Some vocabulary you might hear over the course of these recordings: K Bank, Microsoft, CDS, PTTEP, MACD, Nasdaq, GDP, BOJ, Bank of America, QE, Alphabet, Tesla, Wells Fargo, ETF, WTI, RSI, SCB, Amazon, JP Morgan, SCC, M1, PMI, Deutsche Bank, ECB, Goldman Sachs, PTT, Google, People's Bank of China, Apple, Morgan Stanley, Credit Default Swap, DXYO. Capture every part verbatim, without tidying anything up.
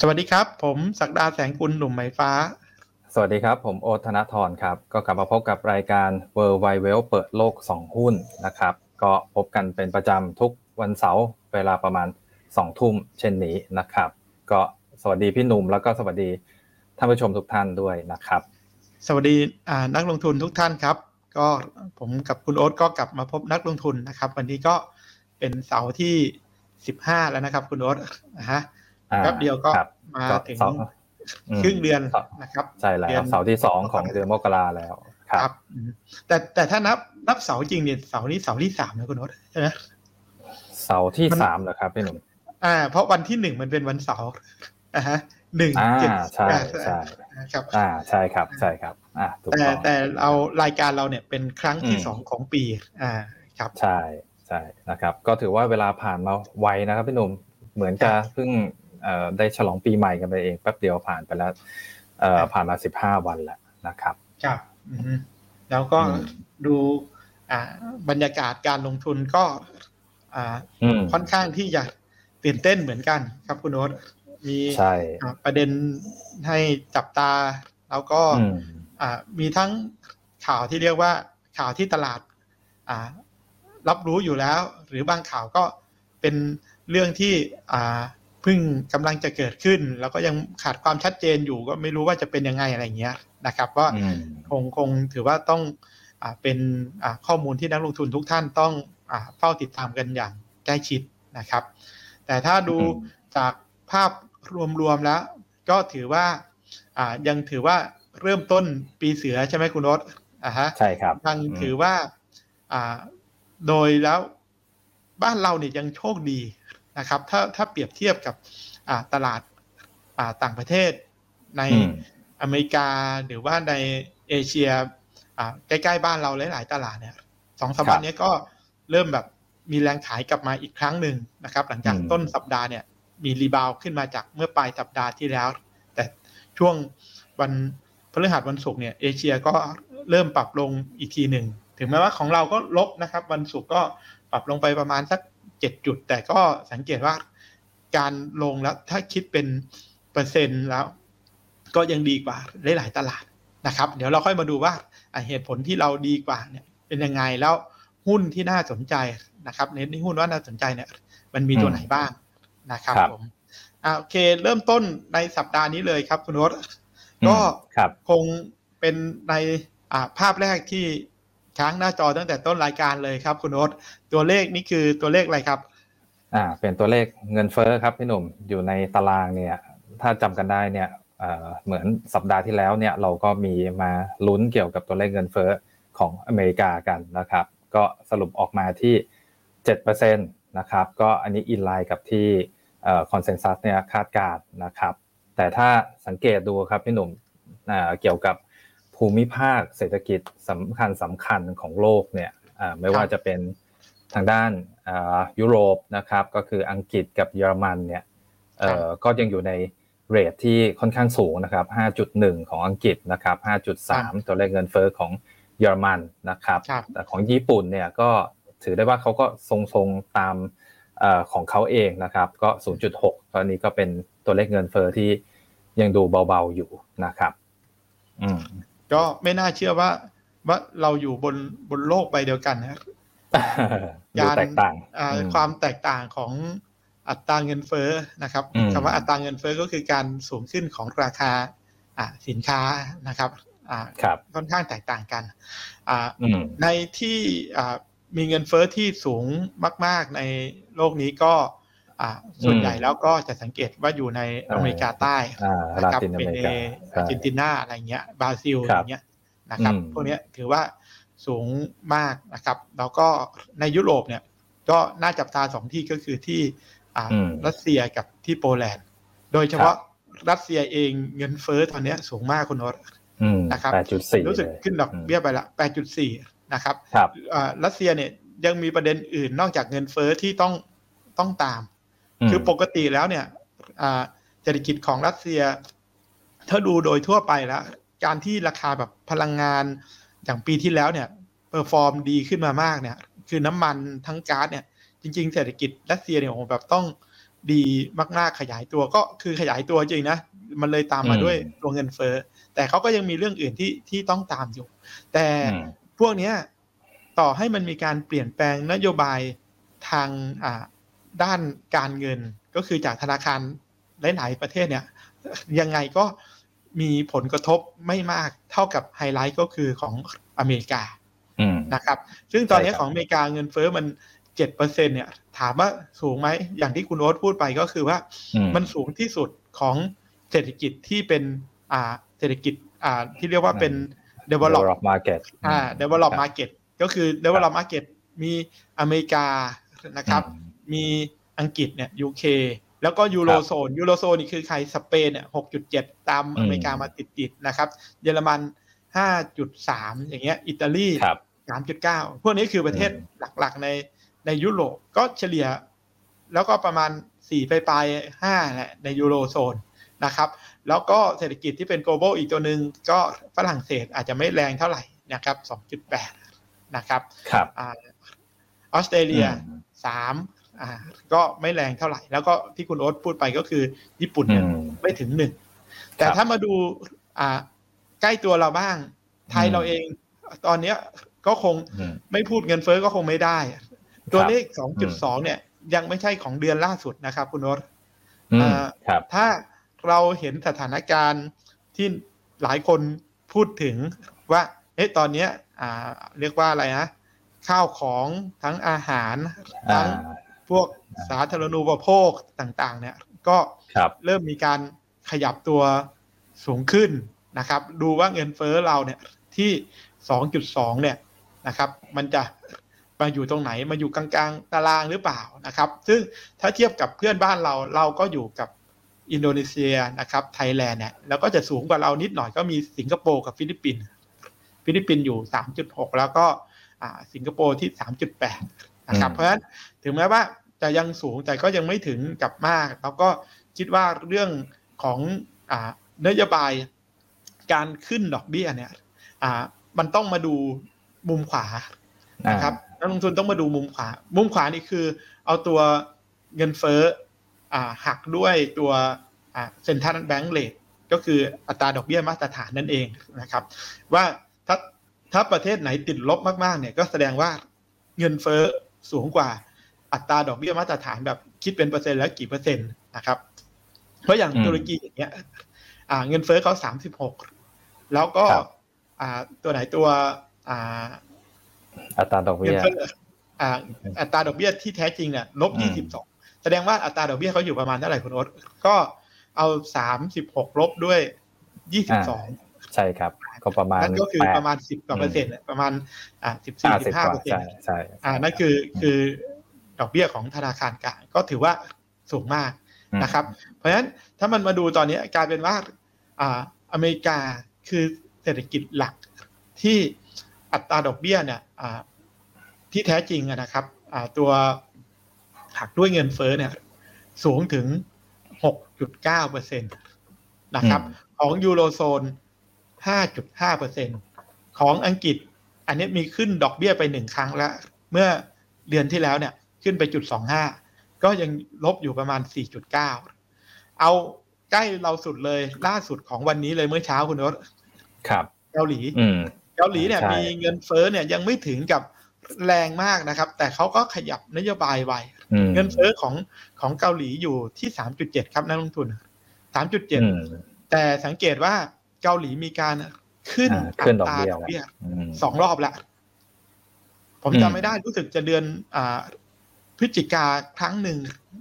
สวัสดีครับผมศักดาแสงกุลหนุ่มไหมฟ้าสวัสดีครับผมโอธนธรครับก็กลับมาพบกับรายการ World Wide Wealth เปิดโลกสองหุ้นนะครับก็พบกันเป็นประจำทุกวันเสาร์เวลาประมาณ สอง ทุ่มเช่นนี้นะครับก็สวัสดีพี่หนุ่มแล้วก็สวัสดีท่านผู้ชมทุกท่านด้วยนะครับสวัสดีอ่านักลงทุนทุกท่านครับก็ผมกับคุณโอ๊ตก็กลับมาพบนักลงทุนนะครับวันนี้ก็เป็นเสาร์ที่สิบห้าแล้วนะครับคุณโอ๊ตนะฮะแป๊บเดียวก็มาถึงครึ่งเดือนนะครับใช่แล้วเสาร์ที่สองของเดือนมกราแล้วครับแต่แต่ถ้านับนับเสาร์จริงเนี่ยเสาร์นี้เสาร์ที่สามนะคุณโอ๊ตใช่มั้ยเสาร์ที่สามเหรอครับพี่หนุ่มอ่าเพราะวันที่หนึ่งมันเป็นวันเสาร์นะฮะหนึ่ง เจ็ดใช่ใช่ครับอ่าใช่ครับใช่ครับอ่ะถูกต้องแต่เอารายการเราเนี่ยเป็นครั้งที่สองของปีอ่าครับใช่ใช่นะครับก็ถือว่าเวลาผ่านมาไวนะครับพี่หนุ่มเหมือนจะเพิ่งได้ฉลองปีใหม่กันไปเองแป๊บเดียวผ่านไปแล้วผ่านมาสิบห้าวันแล้วนะครับครับแล้วก็ดูบรรยากาศการลงทุนก็ค่อนข้างที่จะตื่นเต้นเหมือนกันครับคุณโอ๊ตมีประเด็นให้จับตาแล้วก็มีทั้งข่าวที่เรียกว่าข่าวที่ตลาดรับรู้อยู่แล้วหรือบางข่าวก็เป็นเรื่องที่เพิ่งกำลังจะเกิดขึ้นแล้วก็ยังขาดความชัดเจนอยู่ก็ไม่รู้ว่าจะเป็นยังไงอะไรเงี้ยนะครับก็คงคงถือว่าต้องอ่าเป็นอ่าข้อมูลที่นักลงทุนทุกท่านต้องอ่าเฝ้าติดตามกันอย่างใกล้ชิดนะครับแต่ถ้าดูจากภาพรวมๆแล้วก็ถือว่าอ่ายังถือว่าเริ่มต้นปีเสือใช่ไหมคุณโอ๊ตอ่าฮะใช่ครับยังถือว่าอ่าโดยแล้วบ้านเราเนี่ยยังโชคดีนะครับถ้าถ้าเปรียบเทียบกับอ่าตลาดอ่าต่างประเทศในอเมริกาหรือว่าในเอเชียอ่าใกล้ๆบ้านเราหลายๆตลาดเนี่ย สองสาม วันนี้ก็เริ่มแบบมีแรงขายกลับมาอีกครั้งนึงนะครับหลังจากต้นสัปดาห์เนี่ยมีรีบาวด์ขึ้นมาจากเมื่อปลายสัปดาห์ที่แล้วแต่ช่วงวันพฤหัสวันศุกร์เนี่ยเอเชียก็เริ่มปรับลงอีกทีนึงถึงแม้ว่าของเราก็ลบนะครับวันศุกร์ก็ปรับลงไปประมาณสักเจ็ดจุดแต่ก็สังเกตว่าการลงแล้วถ้าคิดเป็นเปอร์เซ็นต์แล้วก็ยังดีกว่าหลายๆตลาดนะครับเดี๋ยวเราค่อยมาดูว่าเหตุผลที่เราดีกว่าเนี่ยเป็นยังไงแล้วหุ้นที่น่าสนใจนะครับเน้นที่หุ้นว่าน่าสนใจเนี่ยมันมีตัวไหนบ้างนะครับผมอ่าโอเคเริ่มต้นในสัปดาห์นี้เลยครับคุณโรสก็คงเป็นในอ่าภาพแรกที่ค้างหน้าจอตั้งแต่ต้นรายการเลยครับคุณโอ๊ตตัวเลขนี่คือตัวเลขอะไรครับอ่าเป็นตัวเลขเงินเฟ้อครับพี่หนุ่มอยู่ในตารางเนี่ยถ้าจำกันได้เนี่ยเอ่อเหมือนสัปดาห์ที่แล้วเนี่ยเราก็มีมาลุ้นเกี่ยวกับตัวเลขเงินเฟ้อของอเมริกากันนะครับก็สรุปออกมาที่ เจ็ดเปอร์เซ็นต์ นะครับก็อันนี้อินไลน์กับที่เอ่อคอนเซนซัสเนี่ยคาดการณ์นะครับแต่ถ้าสังเกตดูครับพี่หนุ่มอ่าเกี่ยวกับภูมิภาคเศรษฐกิจสำคัญสำคัญของโลกเนี่ยไม่ว่าจะเป็นทางด้านยุโรปนะครับก็คืออังกฤษกับเยอรมันเนี่ยก็ยังอยู่ในเรทที่ค่อนข้างสูงนะครับ ห้าจุดหนึ่ง ของอังกฤษนะครับ ห้าจุดสาม ตัวเลขเงินเฟ้อของเยอรมันนะครับแต่ของญี่ปุ่นเนี่ยก็ถือได้ว่าเขาก็ทรงๆตามของเขาเองนะครับก็ ศูนย์จุดหก ตอนนี้ก็เป็นตัวเลขเงินเฟ้อที่ยังดูเบาๆอยู่นะครับอืมก็ไม่น่าเชื่อว่าว่าเราอยู่บนบนโลกใบเดียวกันนะการแตกต่างความแตกต่างของอัตราเงินเฟ้อนะครับคำว่าอัตราเงินเฟ้อก็คือการสูงขึ้นของราคาสินค้านะครับค่อนข้างแตกต่างกันในที่มีเงินเฟ้อที่สูงมากๆในโลกนี้ก็ส่วนใหญ่แล้วก็จะสังเกตว่าอยู่ในอเมริกาใต้นะครับเป็นในอาร์เจนตินาอะไรเงี้ยบราซิลอะไรเงี้ยนะครับพวกนี้ถือว่าสูงมากนะครับแล้วก็ในยุโรปเนี่ยก็น่าจับตาสองที่ก็คือที่รัสเซียกับที่โปแลนด์โดยเฉพาะรัสเซียเองเงินเฟ้อตอนนี้สูงมากคุณนรนะครับ แปดจุดสี่ รู้สึกขึ้นดอกเบี้ยไปละ แปดจุดสี่ นะครับรัสเซียเนี่ยยังมีประเด็นอื่นนอกจากเงินเฟ้อที่ต้องต้องตามคือปกติแล้วเนี่ยเศรษฐกิจของรัสเซียถ้าดูโดยทั่วไปแล้วการที่ราคาแบบพลังงานอย่างปีที่แล้วเนี่ยเปอร์ฟอร์มดีขึ้นมามากเนี่ยคือน้ำมันทั้งก๊าซเนี่ยจริงๆเศรษฐกิจรัสเซียเนี่ยโอ้โหแบบต้อง ดีมากๆขยายตัวก็คือขยายตัวจริงนะมันเลยตามมาด้วยตัวเงินเฟ้อแต่เขาก็ยังมีเรื่องอื่นที่ที่ต้องตามอยู่แต่พวกนี้ต่อให้มันมีการเปลี่ยนแปลงนโยบายทางด้านการเงินก็คือจากธนาคารหลายๆประเทศเนี่ยยังไงก็มีผลกระทบไม่มากเท่ากับไฮไลท์ก็คือของอเมริกานะครับซึ่งตอนนี้ของอเมริกาเงินเฟ้อมัน เจ็ดเปอร์เซ็นต์ เนี่ยถามว่าสูงไหมอย่างที่คุณโอ๊ตพูดไปก็คือว่ามันสูงที่สุดของเศรษฐกิจที่เป็นอ่าเศรษฐกิจอ่าที่เรียกว่าเป็น develop market อ่า develop market ก็คือ develop market มีอเมริกานะครับมีอังกฤษเนี่ย ยู เค แล้วก็ยูโรโซนยูโรโซนนี่คือใครสเปนเนี่ย หกจุดเจ็ด ตามอเมริกามาติดๆนะครับเยอรมัน ห้าจุดสาม อย่างเงี้ยอิตาลี สามจุดเก้า พวกนี้คือประเทศหลักๆในในยุโรปก็เฉลี่ยแล้วก็ประมาณสี่ไปปลายห้าแหละในยูโรโซนนะครับแล้วก็เศรษฐกิจที่เป็น global อีกตัวนึงก็ฝรั่งเศสอาจจะไม่แรงเท่าไหร่นะครับ สองจุดแปด นะครับครับออสเตรเลียสามอ่าก็ไม่แรงเท่าไหร่แล้วก็ที่คุณโอ๊ตพูดไปก็คือญี่ปุ่นเนี่ยไม่ถึงหนึ่งแต่ถ้ามาดูอ่าใกล้ตัวเราบ้างไทยเราเองตอนนี้ก็คงไม่พูดเงินเฟ้อก็คงไม่ได้ตัวเลข สองจุดสอง เนี่ยยังไม่ใช่ของเดือนล่าสุดนะครับคุณโอ๊ตอ่าถ้าเราเห็นสถานการณ์ที่หลายคนพูดถึงว่าเอ๊ะตอนนี้อ่าเรียกว่าอะไรนะข้าวของทั้งอาหารทั้งพวกสาธารณูปโภคต่างๆเนี่ยก็เริ่มมีการขยับตัวสูงขึ้นนะครับดูว่าเงินเฟ้อเราเนี่ยที่ สองจุดสอง เนี่ยนะครับมันจะมาอยู่ตรงไหนมาอยู่กลางๆตารางหรือเปล่านะครับซึ่งถ้าเทียบกับเพื่อนบ้านเราเราก็อยู่กับอินโดนีเซียนะครับไทยแลนด์เนี่ยแล้วก็จะสูงกว่าเรานิดหน่อยก็มีสิงคโปร์กับฟิลิปปินส์ฟิลิปปินส์อยู่ สามจุดหก แล้วก็อ่าสิงคโปร์ที่ สามจุดแปด นะครับเพราะฉะนั้นถึงแม้ว่าจะยังสูงแต่ก็ยังไม่ถึงกับมากแล้วก็คิดว่าเรื่องของอ่านโยบายการขึ้นดอกเบี้ยเนี่ยอ่ามันต้องมาดูมุมขวานะครับนักลงทุนต้องมาดูมุมขวามุมขวานี่คือเอาตัวเงินเฟ้อหักด้วยตัวเซ็นทรัลแบงก์เรทก็คืออัตราดอกเบี้ยมาตรฐานนั่นเองนะครับว่าถ้าถ้าประเทศไหนติดลบมากๆเนี่ยก็แสดงว่าเงินเฟ้อสูงกว่าอัตราดอกเบี้ยมาตรฐานแบบคิดเป็นเปอร์เซ็นต์แล้วกี่เปอร์เซ็นต์นะครับเพราะอย่างตุรกีอย่างเงี้ยเงินเฟ้อเขาสามสิบหกแล้วก็ตัวไหนตัวอัตราดอกเบี้ยอัตราดอกเบี้ยที่แท้จริงเนี่ยลบยี่สิบสองแสดงว่าอัตราดอกเบี้ยเขาอยู่ประมาณเท่าไหร่คุณโอ๊ตก็เอาสามสิบหกลบด้วยยี่สิบสองใช่ครับก็ประมาณนั่นก็คือประมาณสิบกว่าเปอร์เซ็นต์ประมาณอ่า สิบสี่ถึงสิบห้าเปอร์เซ็นต์ ใช่ๆอ่านั่นคือคือดอกเบี้ยของธนาคารกลางก็ถือว่าสูงมากนะครับเพราะฉะนั้นถ้ามันมาดูตอนนี้กลายเป็นว่าอ่าอเมริกาคือเศรษฐกิจหลักที่อัตราดอกเบี้ยเนี่ยอ่าที่แท้จริงอ่ะนะครับอ่าตัวหักด้วยเงินเฟ้อเนี่ยสูงถึง หกจุดเก้าเปอร์เซ็นต์ นะครับของยูโรโซน ห้าจุดห้าเปอร์เซ็นต์ ของอังกฤษอันนี้มีขึ้นดอกเบี้ยไปหนึ่งครั้งแล้วเมื่อเดือนที่แล้วเนี่ยขึ้นไป จุดสองห้า ก็ยังลบอยู่ประมาณ สี่จุดเก้า เอาใกล้เราสุดเลยล่าสุดของวันนี้เลยเมื่อเช้าคุณโอ๊ตครับเกาหลีเกาหลีเนี่ยมีเงินเฟ้อเนี่ยยังไม่ถึงกับแรงมากนะครับแต่เขาก็ขยับนโยบายไว้เงินเฟ้อของของเกาหลีอยู่ที่ สามจุดเจ็ด ครับนักลงทุน สามจุดเจ็ด แต่สังเกตว่าเกาหลีมีการขึ้นอัตราดอกเบี้ยสองรอบละผมจำไม่ได้รู้สึกจะเดือนอ่าพฤศจิกาครั้งหนึ่ง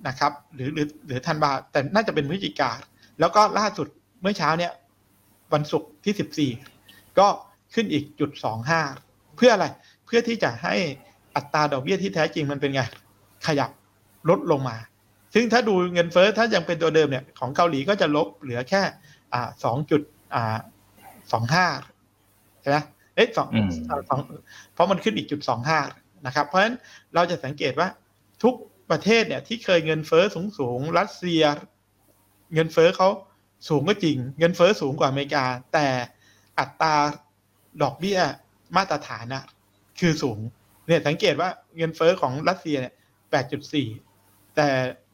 นะครับหรือหรือหรือธันวาแต่น่าจะเป็นพฤศจิกาแล้วก็ล่าสุดเมื่อเช้าเนี่ยวันศุกร์ที่สิบสี่ก็ขึ้นอีก จุดสองห้า เพื่ออะไรเพื่อที่จะให้อัตราดอกเบี้ยที่แท้จริงมันเป็นไงขยับลดลงมาซึ่งถ้าดูเงินเฟ้อถ้ายังเป็นตัวเดิมเนี่ยของเกาหลีก็จะลบเหลือแค่อ่า สองจุดสองห้า ใช่ไหมเอ๊ะสองเพราะมันขึ้นอีก จุดสองห้า นะครับเพราะฉะนั้นเราจะสังเกตว่าทุกประเทศเนี่ยที่เคยเงินเฟ้อสูงๆรัสเซียเงินเฟ้อเขาสูงก็จริงเงินเฟ้อสูงกว่าอเมริกาแต่อัตราดอกเบี้ยมาตรฐานนะคือสูงเนี่ยสังเกตว่าเงินเฟ้อของรัสเซียเนี่ย แปดจุดสี่ แต่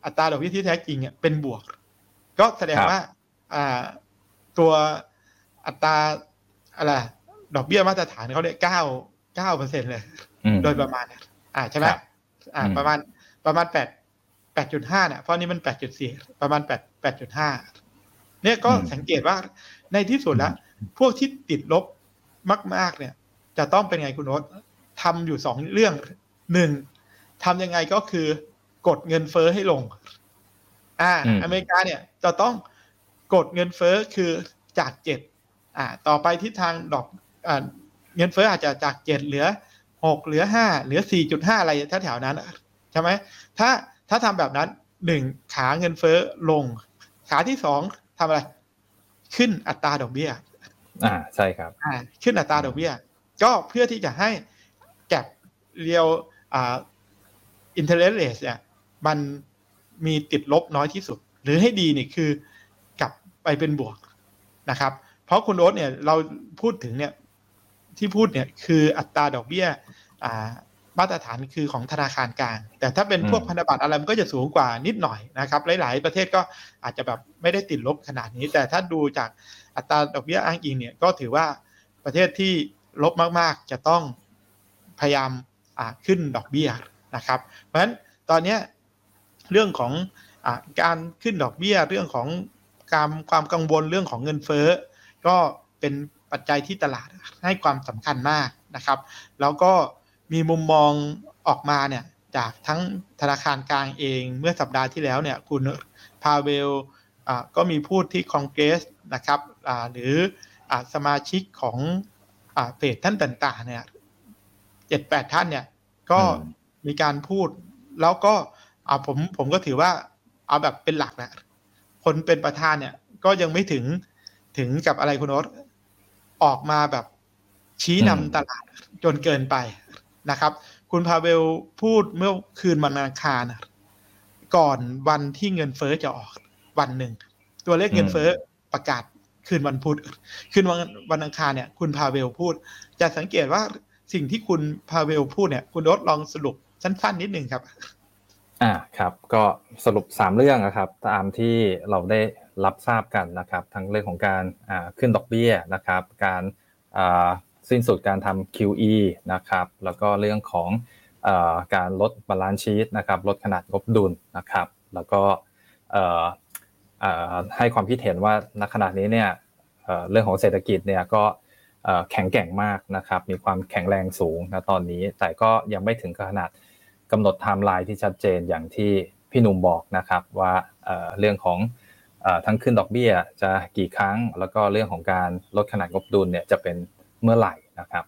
อัตราดอกเบี้ยที่แท้จริงเนี่ยเป็นบวกก็แสดงว่าตัวอัตราอะไรดอกเบี้ยมาตรฐานเขาเนี่ยเก้าเก้าเปอร์เซ็นต์เลยโดยประมาณอ่าใช่ไหมอ่าประมาณประมาณแปดแปดจุดห้าเนี่ยเพราะนี่มันแปดจุดสี่ประมาณแปดแปดจุดห้าเนี่ยก็สังเกตว่าในที่สุดแล้วพวกที่ติดลบมากๆเนี่ยจะต้องเป็นไงคุณโน้ตทำอยู่สองเรื่องหนึ่งทำยังไงก็คือกดเงินเฟ้อให้ลงอ่าอเมริกาเนี่ยจะต้องกดเงินเฟ้อคือจากเจ็ดอ่าต่อไปทิศทางดอกอ่าเงินเฟ้ออาจจะจากเจ็ดเหลือหกเหลือห้าเหลือ สี่จุดห้า อะไรแถวๆนั้นใช่ไหมถ้าถ้าทำแบบนั้นหนึ่งขาเงินเฟ้อลงขาที่สองทำอะไรขึ้นอัตราดอกเบี้ยอ่าใช่ครับอ่าขึ้นอัตราดอกเบี้ยก็เพื่อที่จะให้แก็ปเรียวอ่า interest rate เนี่ยมันมีติดลบน้อยที่สุดหรือให้ดีนี่คือกลับไปเป็นบวกนะครับเพราะคุณโอ๊ตเนี่ยเราพูดถึงเนี่ยที่พูดเนี่ยคืออัตราดอกเบี้ยมาตรฐานคือของธนาคารกลางแต่ถ้าเป็นพวกพันธบัตรอะไรมันก็จะสูงกว่านิดหน่อยนะครับหลายๆประเทศก็อาจจะแบบไม่ได้ติดลบขนาดนี้แต่ถ้าดูจากอัตราดอกเบี้ยอ้างอิงเนี่ยก็ถือว่าประเทศที่ลบมากๆจะต้องพยายามขึ้นดอกเบี้ยนะครับเพราะฉะนั้นตอนนี้เรื่องของการขึ้นดอกเบี้ยเรื่องของการความกังวลเรื่องของเงินเฟ้อก็เป็นปัจจัยที่ตลาดให้ความสำคัญมากนะครับแล้วก็มีมุมมองออกมาเนี่ยจากทั้งธนาคารกลางเองเมื่อสัปดาห์ที่แล้วเนี่ยคุณพาเวลก็มีพูดที่คอนเกรสนะครับหรือสมาชิกของเฟดท่านต่างๆเนี่ยเจ็ดแปดท่านเนี่ยก็มีการพูดแล้วก็ผมผมก็ถือว่าเอาแบบเป็นหลักนะคนเป็นประธานเนี่ยก็ยังไม่ถึงถึงกับอะไรคุณโอ๊ตออกมาแบบชี้นำตลาดจนเกินไปนะครับคุณพาเวลพูดเมื่อคืนวันอังคารก่อนวันที่เงินเฟ้อจะออกวันหนึ่งตัวเลขเงินเฟ้อประกาศคืนวันพุธคืนวันวันอังคารเนี่ยคุณพาเวลพูดจะสังเกตว่าสิ่งที่คุณพาเวลพูดเนี่ยคุณโดดลองสรุปสั้นๆนิดนึงครับอ่าครับก็สรุปสามเรื่องนะครับตามที่เราได้รับทราบกันนะครับทั้งเรื่องของการอ่าขึ้นดอกเบี้ยนะครับการอ่าสิ้นสุดการทำ คิว อี นะครับแล้วก็เรื่องของเอ่อการลด balance sheet นะครับลดขนาดงบดุลนะครับแล้วก็เอ่อเอ่อให้ความคิดเห็นว่าณขณะนี้เนี่ยเอ่อเรื่องของเศรษฐกิจเนี่ยก็เอ่อแข็งแกร่งมากนะครับมีความแข็งแรงสูงณตอนนี้แต่ก็ยังไม่ถึงขนาดกำหนดไทม์ไลน์ที่ชัดเจนอย่างที่พี่หนุ่มบอกนะครับว่าเอ่อเรื่องของเอ่อทั้งขึ้นดอกเบี้ยจะกี่ครั้งแล้วก็เรื่องของการลดขนาดงบดุลเนี่ยจะเป็นเมื่อไหร่นะครับ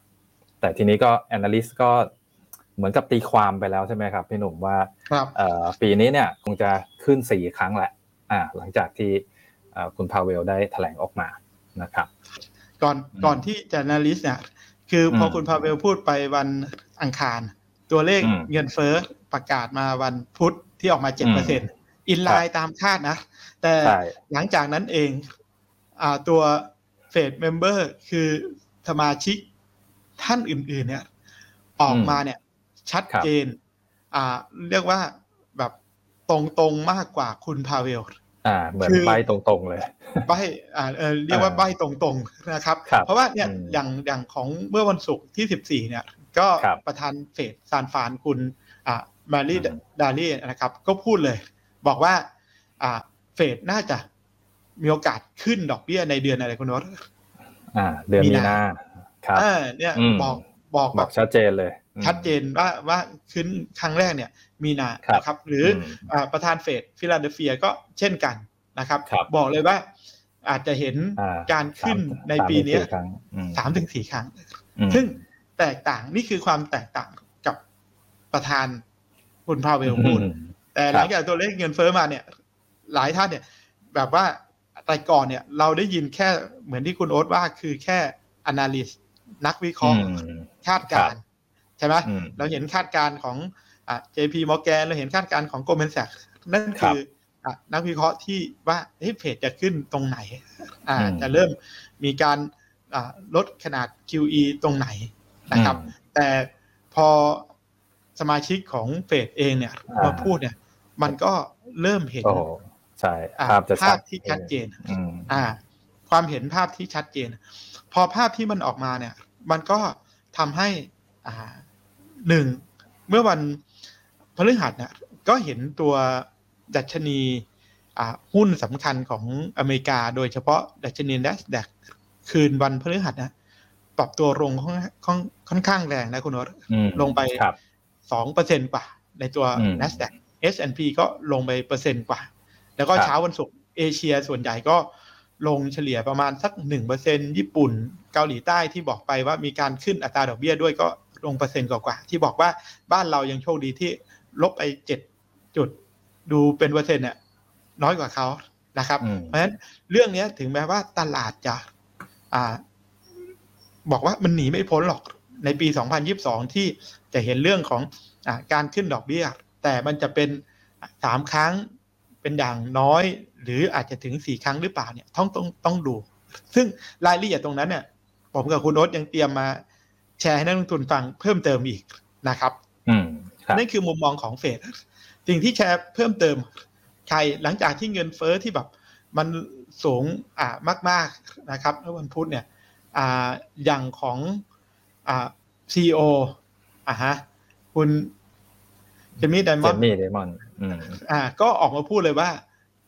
แต่ทีนี้ก็ analyst ก็เหมือนกับตีความไปแล้วใช่ไหมครับพี่หนุ่มว่าเอ่อปีนี้เนี่ยคงจะขึ้นสี่ครั้งแหละอ่าหลังจากที่เอ่อคุณพาเวลได้แถลงออกมานะครับก่อนก่อนที่จะ analyst เนี่ยคือพอคุณพาเวลพูดไปวันอังคารตัวเลขเงินเฟ้อประกาศมาวันพุธที่ออกมา เจ็ดเปอร์เซ็นต์ อินไลน์ตามคาดนะแต่หลังจากนั้นเองอ่าตัว Fed member คือสมาชิกท่านอื่นๆเนี่ยออกมาเนี่ยชัดเจนอ่าเรียกว่าแบบตรงๆมากกว่าคุณพาเวลอ่าเหมือนใบตรงๆเลยใบอ่าเออเรียกว่าใบตรงๆนะครับเพราะว่าเนี่ยอย่างอย่างของเมื่อวันศุกร์ที่สิบสี่เนี่ยก็ประธานเฟดซานฟรานคุณอ่ามารีดาลี่นะครับก็พูดเลยบอกว่าอ่าเฟดน่าจะมีโอกาสขึ้นดอกเบี้ยในเดือนอะไรคุณโน้ตอ่าเดือนมีนาครับอ่าเนี่ยบอกบอกแบบชัดเจนเลยชัดเจนว่าว่าขึ้นครั้งแรกเนี่ยมีนาครับหรืออ่าประธานเฟดฟิลาเดลเฟียก็เช่นกันนะครับบอกเลยว่าอาจจะเห็นการขึ้นในปีนี้ สามถึงสี่ ครั้งซึ่งแตกต่างนี่คือความแตกต่างกับประธานคุณพาเวลพูดแต่หลังจากตัวเลขเงินเฟ้อมาเนี่ยหลายท่านเนี่ยแบบว่าแต่ก่อนเนี่ยเราได้ยินแค่เหมือนที่คุณโอ๊ตว่าคือแค่ analyst นักวิเคราะห์คาดการณ์ใช่ไหมเราเห็นคาดการณ์ของอ่ะ เจ พี Morgan เราเห็นคาดการณ์ของ Goldman Sachs นั่นคืออ่ะนักวิเคราะห์ที่ว่าเฮ้ยเฟดจะขึ้นตรงไหนอ่าจะเริ่มมีการอ่ะลดขนาด คิว อี ตรงไหนนะครับแต่พอสมาชิกของเฟดเองเนี่ยมาพูดเนี่ยมันก็ เริ่มเห็นใช่ภาพจะภาพที่ชัดเจนอ่าความเห็นภาพที่ชัดเจนพอภาพที่มันออกมาเนี่ยมันก็ทำให้อ่าหนึ่งเมื่อวันพฤหัสเนี่ยก็เห็นตัวดัชนีอ่าหุ้นสำคัญของอเมริกาโดยเฉพาะดัชนี Nasdaq คืนวันพฤหัสนะปรับตัวลงค่อนข้างค่อนข้างแรงนะคุณวัชลงไป สองเปอร์เซ็นต์ กว่าในตัว Nasdaq เอส แอนด์ พี ก็ลงไปเปอร์เซ็นต์กว่าแล้วก็เช้าวันศุกร์เอเชียส่วนใหญ่ก็ลงเฉลี่ยประมาณสัก หนึ่งเปอร์เซ็นต์ ญี่ปุ่นเกาหลีใต้ที่บอกไปว่ามีการขึ้นอัตราดอกเบี้ยด้วยก็ลงเปอร์เซ็นต์กว่าๆที่บอกว่าบ้านเรายังโชคดีที่ลบไปเจ็ดจุดดูเป็นเปอร์เซ็นต์เนี่ยน้อยกว่าเขานะครับเพราะฉะนั้นเรื่องนี้ถึงแม้ว่าตลาดจะอ่าบอกว่ามันหนีไม่พ้นหรอกในปีสองพันยี่สิบสองที่จะเห็นเรื่องของอ่าการขึ้นดอกเบี้ยแต่มันจะเป็นสามครั้งเป็นอย่างน้อยหรืออาจจะถึงสี่ครั้งหรือเปล่าเนี่ยต้องต้องต้องดูซึ่งรายละเอียดตรงนั้นเนี่ยผมกับคุณโอ๊ตยังเตรียมมาแชร์ให้นักลงทุนฟังเพิ่มเติมอีกนะครับนั่นคือมุมมองของเฟดสิ่งที่แชร์เพิ่มเติมใครหลังจากที่เงินเฟ้อที่แบบมันสูงอ่ามากๆนะครับเมื่อวันพุธเนี่ยอ่าอย่างของอ่า ซี อี โอ อ่ะฮะคุณเจมี่ไดมอนด์เจมี่ไดมอนด์อ่าก็ออกมาพูดเลยว่า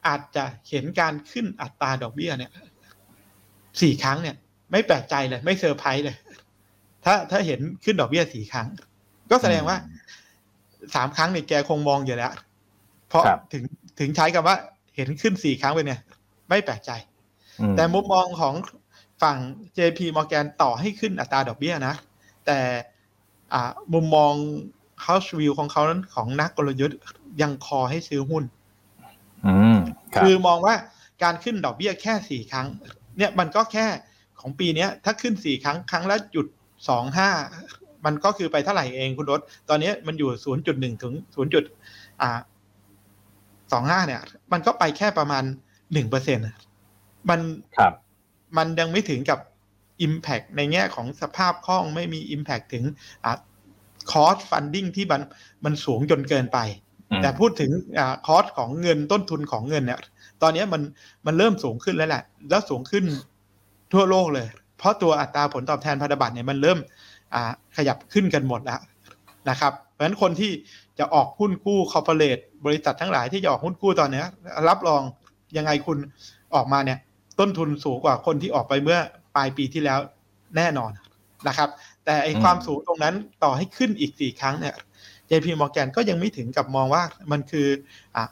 อาจจะเห็นการขึ้นอัตราดอกเบี้ยเนี่ยสี่ครั้งเนี่ยไม่แปลกใจเลยไม่เซอร์ไพรส์เลยถ้าถ้าเห็นขึ้นดอกเบี้ยสี่ครั้งก็แสดงว่าสามครั้งเนี่ยแกคงมองอยู่แล้วเพราะถึงถึงใช้คำว่าเห็นขึ้นสี่ครั้งไปเนี่ยไม่แปลกใจแต่มุมมองของฝั่ง เจ พี Morgan ต่อให้ขึ้นอัตราดอกเบี้ยนะแต่อ่ามุมมอง House View ของเขานั้นของนักกลยุทธ์ยังคอให้ซื้อหุ้นคือมองว่าการขึ้นดอกเบี้ยแค่สี่ครั้งเนี่ยมันก็แค่ของปีนี้ถ้าขึ้นสี่ครั้งครั้งละจุดสองห้ามันก็คือไปเท่าไหร่เองคุณรถตอนนี้มันอยู่ ศูนย์จุดหนึ่ง ถึง ศูนย์จุดสองห้า เนี่ยมันก็ไปแค่ประมาณ หนึ่งเปอร์เซ็นต์ มันครับมันยังไม่ถึงกับ impact ในแง่ของสภาพคล่องไม่มี impact ถึงอ่ะ cost funding ที่มันมันสูงจนเกินไปแต่พูดถึงอ่า cost ของเงินต้นทุนของเงินเนี่ยตอนนี้มันมันเริ่มสูงขึ้นแล้วแหละแล้วสูงขึ้นทั่วโลกเลยเพราะตัวอัตราผลตอบแทนพันธบัตรเนี่ยมันเริ่มอ่าขยับขึ้นกันหมดแล้วนะครับเพราะฉะนั้นคนที่จะออกหุ้นกู้คอร์ปอเรทบริษัททั้งหลายที่จะออกหุ้นกู้ตอนนี้รับรองยังไงคุณออกมาเนี่ยต้นทุนสูงกว่าคนที่ออกไปเมื่อปลายปีที่แล้วแน่นอนนะครับแต่ไอ้ความสูงตรงนั้นต่อให้ขึ้นอีกสี่ครั้งเนี่ย เจ พี Morgan ก็ยังไม่ถึงกับมองว่ามันคืออ่ะ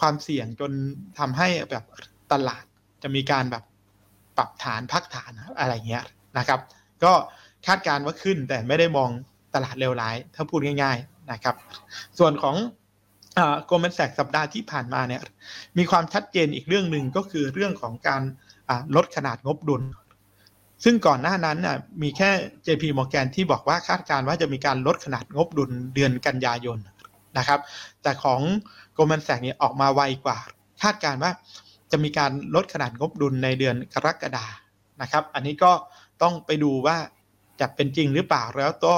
ความเสี่ยงจนทำให้แบบตลาดจะมีการแบบปรับฐานพักฐานอะไรเงี้ยนะครับก็คาดการณ์ว่าขึ้นแต่ไม่ได้มองตลาดเลวร้ายถ้าพูดง่ายๆนะครับส่วนของอ่า Goldman Sachs สัปดาห์ที่ผ่านมาเนี่ยมีความชัดเจนอีกเรื่องหนึ่งก็คือเรื่องของการอ่าลดขนาดงบดุลซึ่งก่อนหน้านั้นน่ะมีแค่ เจ พี Morgan ที่บอกว่าคาดการณ์ว่าจะมีการลดขนาดงบดุลเดือนกันยายนนะครับแต่ของ Goldman Sachs เนี่ยออกมาไวกว่าคาดการณ์ว่าจะมีการลดขนาดงบดุลในเดือนกรกฎาคมนะครับอันนี้ก็ต้องไปดูว่าจะเป็นจริงหรือเปล่าแล้วตัว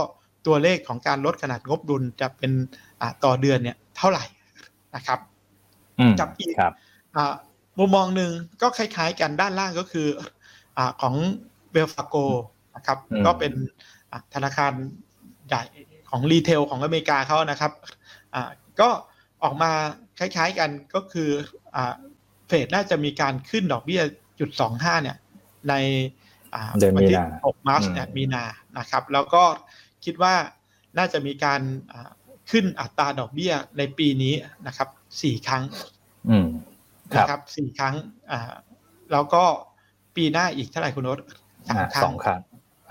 ตัวเลขของการลดขนาดงบดุลจะเป็นต่อเดือนเนี่ยเท่าไหร่นะครับจับอีกมุมมองหนึ่งก็คล้ายๆกันด้านล่างก็คืออ่าของเวลฟาโกนะครับก็เป็นธนาคารใหญ่ของรีเทลของอเมริกาเขานะครับอ่าก็ออกมาคล้ายๆกันก็คืออ่าเฟดน่าจะมีการขึ้นดอกเบี้ย ศูนย์จุดสองห้า เนี่ยในเดือนมีนาคมมาร์ชเนี่ยมีนานะครับแล้วก็คิดว่าน่าจะมีการขึ้นอัตราดอกเบี้ยในปีนี้นะครับสี่ครั้งนะครับสี่ครั้งแล้วก็ปีหน้าอีกเท่าไหร่คุณโน้ตสองครั้งสองครั้ง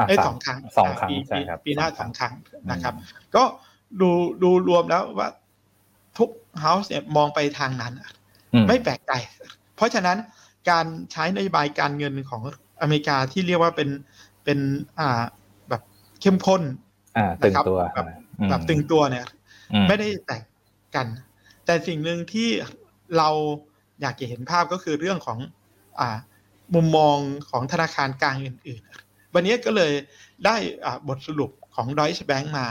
เอ้ยสองครั้งสองครั้งใช่ครับปีหน้าสองครั้งนะครับก็ดูดูรวมแล้วว่าทุกเฮ้าส์เนี่ยมองไปทางนั้นไม่แปลกใจเพราะฉะนั้นการใช้นโยบายการเงินของอเมริกาที่เรียกว่าเป็นเป็นอ่าแบบเข้มข้นตึงตัวแบบแบบตึงตัวเนี่ยไม่ได้แตกกันแต่สิ่งหนึ่งที่เราอยากจะเห็นภาพก็คือเรื่องของอ่ามุมมองของธนาคารกลางอื่นๆวันนี้ก็เลยได้อ่าบทสรุปของ Deutsche Bank มา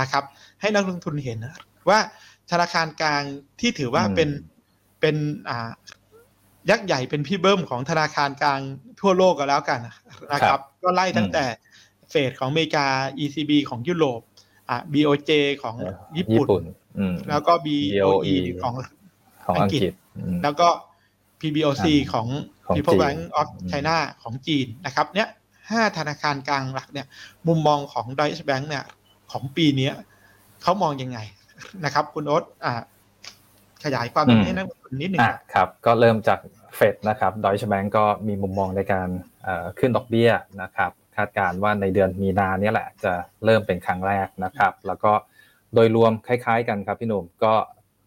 นะครับให้นักลงทุนเห็นว่าธนาคารกลางที่ถือว่าเป็น เป็นยักษ์ใหญ่เป็นพี่เบิ้มของธนาคารกลางทั่วโลกก็แล้วกันนะครับก็ไล่ตั้งแต่เฟดของอเมริกา อี ซี บี ของยุโรปอ่ะ บี โอ เจ ของญี่ปุ่นแล้วก็ บี โอ อี ของของอังกฤษแล้วก็ พี บี โอ ซี ของ People's Bank of China ของจีนนะครับเนี่ยห้าธนาคารกลางหลักเนี่ยมุมมองของ Deutsche Bank เนี่ยของปีนี้เขามองยังไงนะครับคุณโอ๊ตอ่ะขยายความให้นักลงทุนนิดนึงครับก็เริ่มจากเฟดนะครับ Deutsche Bank ก็มีมุมมองในการขึ้นดอกเบี้ยนะครับคาดการณ์ว่าในเดือนมีนาเนี่ยแหละจะเริ่มเป็นครั้งแรกนะครับแล้วก็โดยรวมคล้ายๆกันครับพี่หนุ่มก็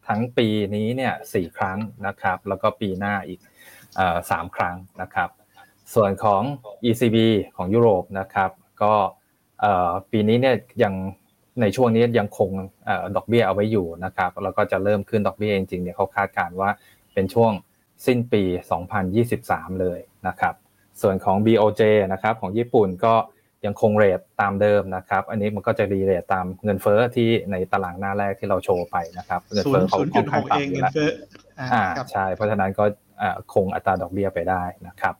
ทั้งปีนี้เนี่ยสี่ครั้งนะครับแล้วก็ปีหน้าอีกเอ่อสามครั้งนะครับส่วนของ อี ซี บี ของยุโรปนะครับก็เอ่อปีนี้เนี่ยยังในช่วงนี้ยังคงเอ่อดอกเบี้ยเอาไว้อยู่นะครับแล้วก็จะเริ่มขึ้นดอกเบี้ยจริงๆเนี่ยเค้าคาดการณ์ว่าเป็นช่วงสิ้นปีสองพันยี่สิบสามเลยนะครับส่วนของ บี โอ เจ นะครับของญี่ปุ่นก็ยังคงเรทตามเดิมนะครับอันนี้มันก็จะรีเรทตามเงินเฟ้อที่ในตารางหน้าแรกที่เราโชว์ไปนะครับเงินเฟ้อของค่อนข้างต่ำอยู่แล้วอ่าใช่เพราะฉะนั้นก็คงอัตราดอกเบี้ยไปได้นะครับ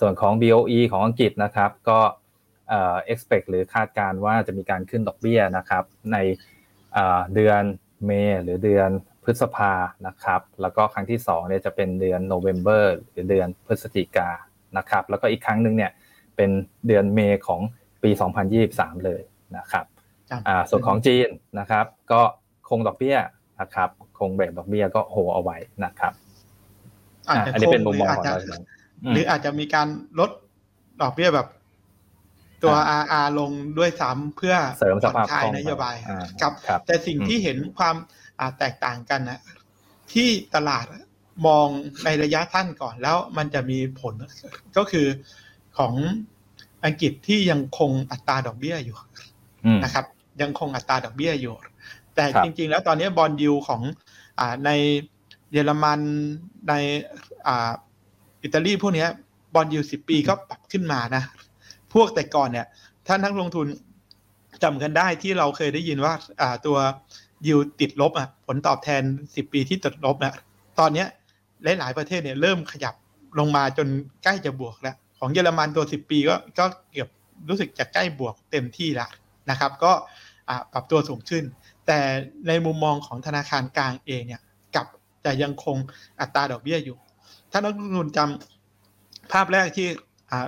ส่วนของ บี โอ อี ของอังกฤษนะครับก็เอ่อ expect หรือคาดการณ์ว่าจะมีการขึ้นดอกเบี้ยนะครับในเอ่อเดือนเมษายนหรือเดือนพฤษภาคมนะครับแล้วก็ครั้งที่สองเนี่ยจะเป็นเดือน November หรือเดือนพฤศจิกายนนะครับแล้วก็อีกครั้งนึงเนี่ยเป็นเดือนเมษายนของปีสองพันยี่สิบสามเลยนะครับอ่าส่วนของจีนนะครับก็คงดอกเบี้ยนะครับคงเบรกดอกเบี้ยก็โฮเอาไว้นะครับอ่าอันนี้เป็นมุมมองของเราหรืออาจจะมีการลดดอกเบี้ยแบบตัว อาร์ อาร์ ลงด้วยซ้ำเพื่อเสริมสภาพคล่องนโยบายครับแต่สิ่งที่เห็นความอ่าแตกต่างกันนะที่ตลาดมองในระยะสั้นก่อนแล้วมันจะมีผลก็คือของอังกฤษที่ยังคงอัตราดอกเบี้ยอยู่นะครับยังคงอัตราดอกเบี้ยอยู่แต่จริงๆแล้วตอนนี้บอนด์ยิลด์ของอ่าในเยอรมันในอ่าอิตาลีพวกนี้บอนด์ยิลด์สิบปีก็ปรับขึ้นมานะพวกแต่ก่อนเนี่ยถ้านักลงทุนจำกันได้ที่เราเคยได้ยินว่าอ่าตัวยิลด์ติดลบอ่ะผลตอบแทนสิบปีที่ติดลบนะตอนนี้หลายๆประเทศเนี่ยเริ่มขยับลงมาจนใกล้จะบวกแล้วของเยอรมันตัวสิบปีก็ก็เกือบรู้สึกจะใกล้บวกเต็มที่แล้วนะครับก็ปรับตัวสูงขึ้นแต่ในมุมมองของธนาคารกลางเองเนี่ยกลับจะยังคงอัตราดอกเบี้ยอยู่ถ้านักลงทุนจำภาพแรกที่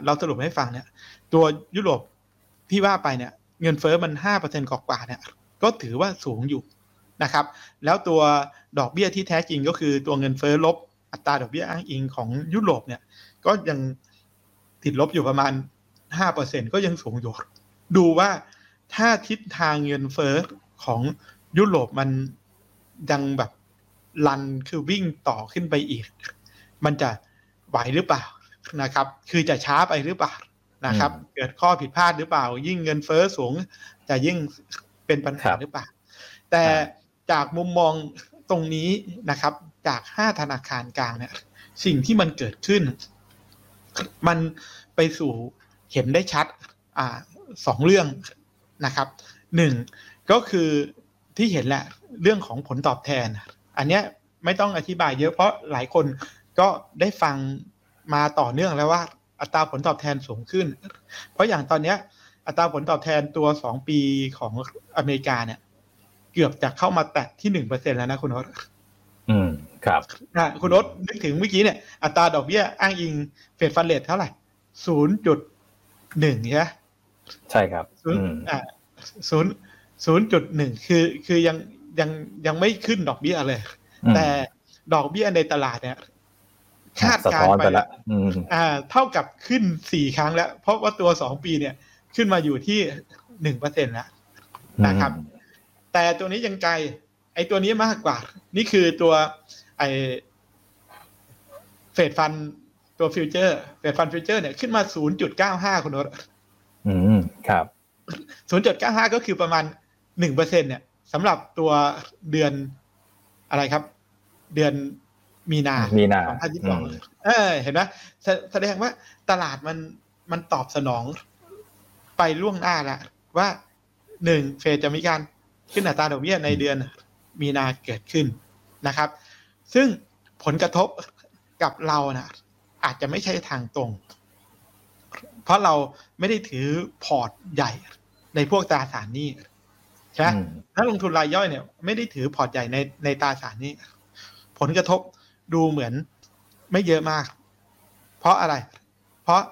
เราสรุปให้ฟังเนี่ยตัวยุโรปที่ว่าไปเนี่ยเงินเฟ้อมัน ห้าเปอร์เซ็นต์ กว่าๆเนี่ยก็ถือว่าสูงอยู่นะครับแล้วตัวดอกเบี้ยที่แท้จริงก็คือตัวเงินเฟ้อลบอัตราดอกเบี้ยอ้างอิงของยุโรปเนี่ยก็ยังติดลบอยู่ประมาณ ห้าเปอร์เซ็นต์ ก็ยังสูงอยู่ดูว่าถ้าทิศทางเงินเฟ้อของยุโรปมันยังแบบลันคือวิ่งต่อขึ้นไปอีกมันจะไหวหรือเปล่านะครับคือจะช้าไปหรือเปล่านะครับเกิดข้อผิดพลาดหรือเปล่ายิ่งเงินเฟ้อสูงจะยิ่งเป็นปัญหาหรือเปล่าแต่จากมุมมองตรงนี้นะครับจากห้าธนาคารกลางเนี่ยสิ่งที่มันเกิดขึ้นมันไปสู่เห็นได้ชัดอ่าสองเรื่องนะครับหนึ่งก็คือที่เห็นแหละเรื่องของผลตอบแทนอันเนี้ยไม่ต้องอธิบายเยอะเพราะหลายคนก็ได้ฟังมาต่อเนื่องแล้วว่าอัตราผลตอบแทนสูงขึ้นเพราะอย่างตอนเนี้ยอัตราผลตอบแทนตัวสองปีของอเมริกาเนี่ยเกือบจะเข้ามาแตะที่ หนึ่งเปอร์เซ็นต์ แล้วนะคุณโอ๊ตอืมครับอ่ะคุณโอ๊ตนึกถึงเมื่อกี้เนี่ยอัตราดอกเบี้ยอ้างอิงเฟดฟันเรทเท่าไหร่ ศูนย์จุดหนึ่ง ใช่มั้ยใช่ครับอืมอ่าศูนย์ ศูนย์จุดหนึ่ง คือคือยังยังยังไม่ขึ้นดอกเบี้ยเลยแต่ดอกเบี้ยในตลาดเนี่ยคาดการณ์ไปแล้วอืมอ่าเท่ากับขึ้นสี่ครั้งแล้วเพราะว่าตัวสองปีเนี่ยขึ้นมาอยู่ที่ หนึ่งเปอร์เซ็นต์ แล้วนะครับแต่ตัวนี้ยังไกลไอ้ตัวนี้มากกว่านี่คือตัวไอ้เฟดฟันตัวฟิวเจอร์เฟดฟันฟิวเจอร์เนี่ยขึ้นมา ศูนย์จุดเก้าห้า คุณโอ๊ตอืมครับ ศูนย์จุดเก้าห้า ก็คือประมาณ หนึ่งเปอร์เซ็นต์ เนี่ยสำหรับตัวเดือนอะไรครับเดือนมีนามีนาสองพันยี่สิบสองเออเห็นไหมแสดงว่าตลาดมันมันตอบสนองไปล่วงหน้าแล้วว่าหนึ่งเฟดจะมีการขึ้นอัตราดอกเบี้ยในเดือนมีนาเกิดขึ้นนะครับซึ่ง ผลกระทบกับเรานะอาจจะไม่ใช่ทางตรงเพราะเราไม่ได้ถือพอร์ตใหญ่ในพวกตราสารหนี้ใช่ถ้าลงทุนรายย่อยเนี่ยไม่ได้ถือพอร์ตใหญ่ในในตราสารหนี้ผลกระทบดูเหมือนไม่เยอะมากเพราะอะไรเพราะ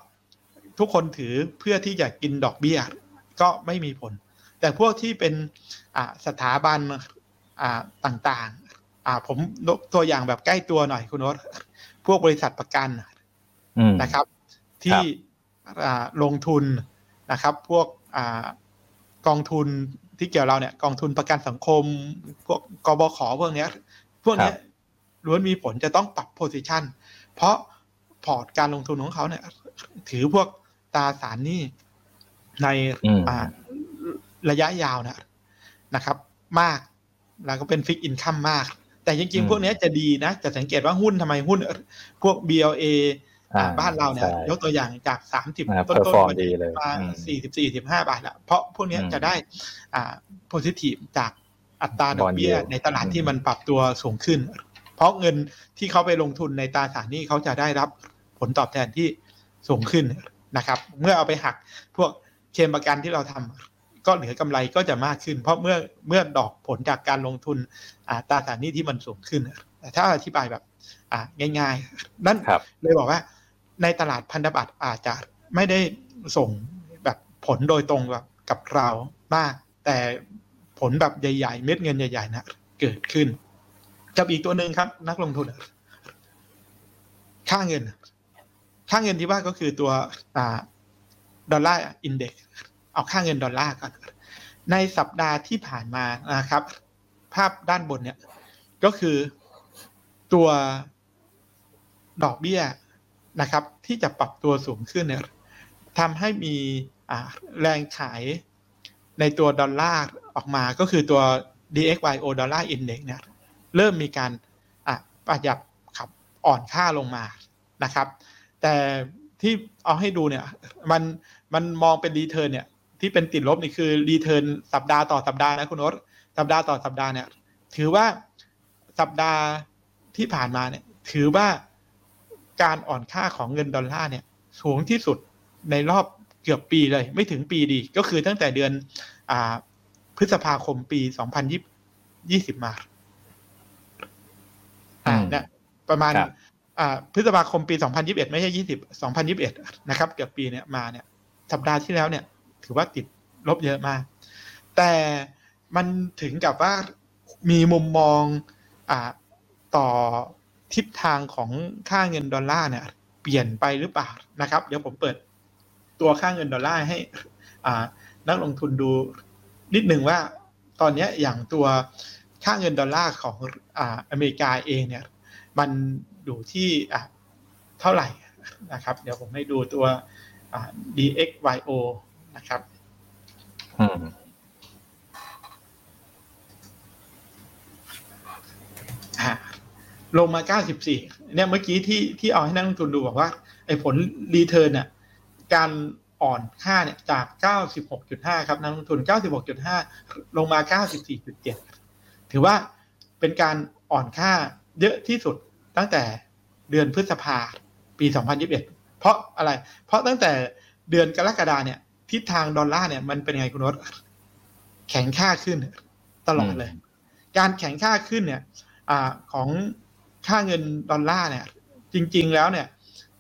ทุกคนถือเพื่อที่จะกินดอกเบี้ยก็ไม่มีผลแต่พวกที่เป็นสถาบันต่างๆผมยกตัวอย่างแบบใกล้ตัวหน่อยคุณโน้ตพวกบริษัทประกันนะครับที่ลงทุนนะครับพวกกองทุนที่เกี่ยวเราเนี่ยกองทุนประกันสังคมพวกกบข.พวกเนี้ยพวกเนี้ยล้วนมีผลจะต้องปรับโพซิชันเพราะพอร์ตการลงทุนของเขาเนี่ยถือพวกตราสารหนี้ในระยะยาวนะนะครับมากแล้วก็เป็นฟิกอินคัมมากแต่จริงๆพวกนี้จะดีนะจะสังเกตว่าหุ้นทำไมหุ้นพวก บี แอล เอ บ้านเราเนี่ยยกตัวอย่างจากสามสิบต้นๆเลยมาสี่สิบสี่ สี่สิบห้าบาทละเพราะพวกนี้จะได้อ่าโพซิทีฟจากอัตราดอกเบี้ยในตลาดที่มันปรับตัวสูงขึ้นเพราะเงินที่เขาไปลงทุนในตราสารหนี้เขาจะได้รับผลตอบแทนที่สูงขึ้นนะครับเมื่อเอาไปหักพวกเคลมประกันที่เราทำก็เหลือกำไรก็จะมากขึ้นเพราะเมื่อเมื่อดอกผลจากการลงทุนตราสารหนี้ที่มันสูงขึ้นแต่ถ้าอธิบายแบบง่ายๆนั่นเลยบอกว่าในตลาดพันธบัตรอาจจะไม่ได้ส่งแบบผลโดยตรงกับเรามากแต่ผลแบบใหญ่ๆเม็ดเงินใหญ่ๆนะเกิดขึ้นกับอีกตัวนึงครับนักลงทุนค่าเงินค่าเงินที่ว่าก็คือตัวดอลลาร์อินเด็กซ์เอาค่าเงินดอลลาร์ก่อนในสัปดาห์ที่ผ่านมานะครับภาพด้านบนเนี่ยก็คือตัวดอกเบี้ยนะครับที่จะปรับตัวสูงขึ้นเนี่ยทำให้มีแรงขายในตัวดอลลาร์ออกมาก็คือตัว ดี เอ็กซ์ วาย โอ ดอลลาร์อินเด็กซ์เนี่ยเริ่มมีการปรับขับอ่อนค่าลงมานะครับแต่ที่เอาให้ดูเนี่ยมันมันมองเป็นรีเทิร์นเนี่ยที่เป็นติดลบนี่คือรีเทิร์นสัปดาห์ต่อสัปดาห์นะคุณโอ๊ตสัปดาห์ต่อสัปดาห์เนี่ยถือว่าสัปดาห์ที่ผ่านมาเนี่ยถือว่าการอ่อนค่าของเงินดอลลาร์เนี่ยสูงที่สุดในรอบเกือบปีเลยไม่ถึงปีดีก็คือตั้งแต่เดือนอ่าพฤษภาคมปีสองพันยี่สิบมาอ่าเนี่ยประมาณอ่าพฤษภาคมปีสองพันยี่สิบเอ็ดไม่ใช่ยี่สิบ สองพันยี่สิบเอ็ดนะครับเกือบปีเนี่ยมาเนี่ยสัปดาห์ที่แล้วเนี่ยถือว่าติดลบเยอะมากแต่มันถึงกับว่ามีมุมมองอ่าต่อทิศทางของค่าเงินดอลลาร์เนี่ยเปลี่ยนไปหรือเปล่านะครับเดี๋ยวผมเปิดตัวค่าเงินดอลลาร์ให้อ่านักลงทุนดูนิดนึงว่าตอนนี้อย่างตัวค่าเงินดอลลาร์ของอ่าอเมริกาเองเนี่ยมันอยู่ที่อ่ะเท่าไหร่นะครับเดี๋ยวผมให้ดูตัวอ่า ดี เอ็กซ์ วาย โอ นะครับอืมอ่ะลงมาเก้าสิบสี่เนี่ยเมื่อกี้ที่ที่เอาให้นักลงทุนดูบอกว่าไอ้ผลรีเทิร์นน่ะการอ่อนค่าเนี่ยจาก เก้าสิบหกจุดห้า ครับนักลงทุน เก้าสิบหกจุดห้า ลงมา เก้าสิบสี่จุดเจ็ด ถือว่าเป็นการอ่อนค่าเยอะที่สุดตั้งแต่เดือนพฤษภาปีสองพันยี่สิบเอ็ดเพราะอะไรเพราะตั้งแต่เดือนกรกฎาเนี่ยทิศทางดอลลาร์เนี่ยมันเป็นไงคุณโน้ตแข็งค่าขึ้นตลอดเลยการแข็งค่าขึ้นเนี่ยอ่าของค่าเงินดอลลาร์เนี่ยจริงๆแล้วเนี่ย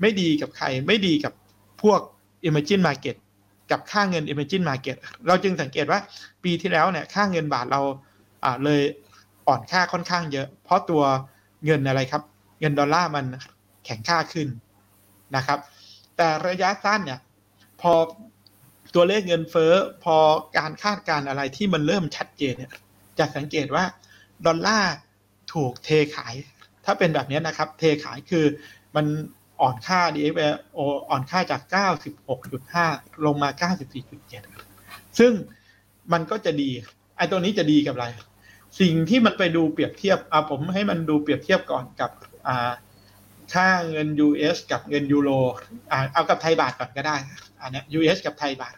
ไม่ดีกับใครไม่ดีกับพวก Emerging Market กับค่าเงิน Emerging Market เราจึงสังเกตว่าปีที่แล้วเนี่ยค่าเงินบาทเราอ่าเลยอ่อนค่าค่อนข้างเยอะเพราะตัวเงินอะไรครับเงินดอลลาร์มันแข็งค่าขึ้นนะครับแต่ระยะสั้นเนี่ยพอตัวเลขเงินเฟ้อพอการคาดการณ์อะไรที่มันเริ่มชัดเจนเนี่ยจะสังเกตว่าดอลลาร์ถูกเทขายถ้าเป็นแบบนี้นะครับเทขายคือมันอ่อนค่า ดี เอ็กซ์ วาย โอ อ่อนค่าจาก เก้าสิบหกจุดห้า ลงมา เก้าสิบสี่จุดเจ็ด ซึ่งมันก็จะดีไอ้ตัวนี้จะดีกับอะไรสิ่งที่มันไปดูเปรียบเทียบอ่ะผมให้มันดูเปรียบเทียบก่อนกับอ่าค่าเงิน ยู เอส กับเงินยูโรอ่าเอากับไทยบาทก่อนก็ได้อันเนี้ย ยู เอส กับไทยบาท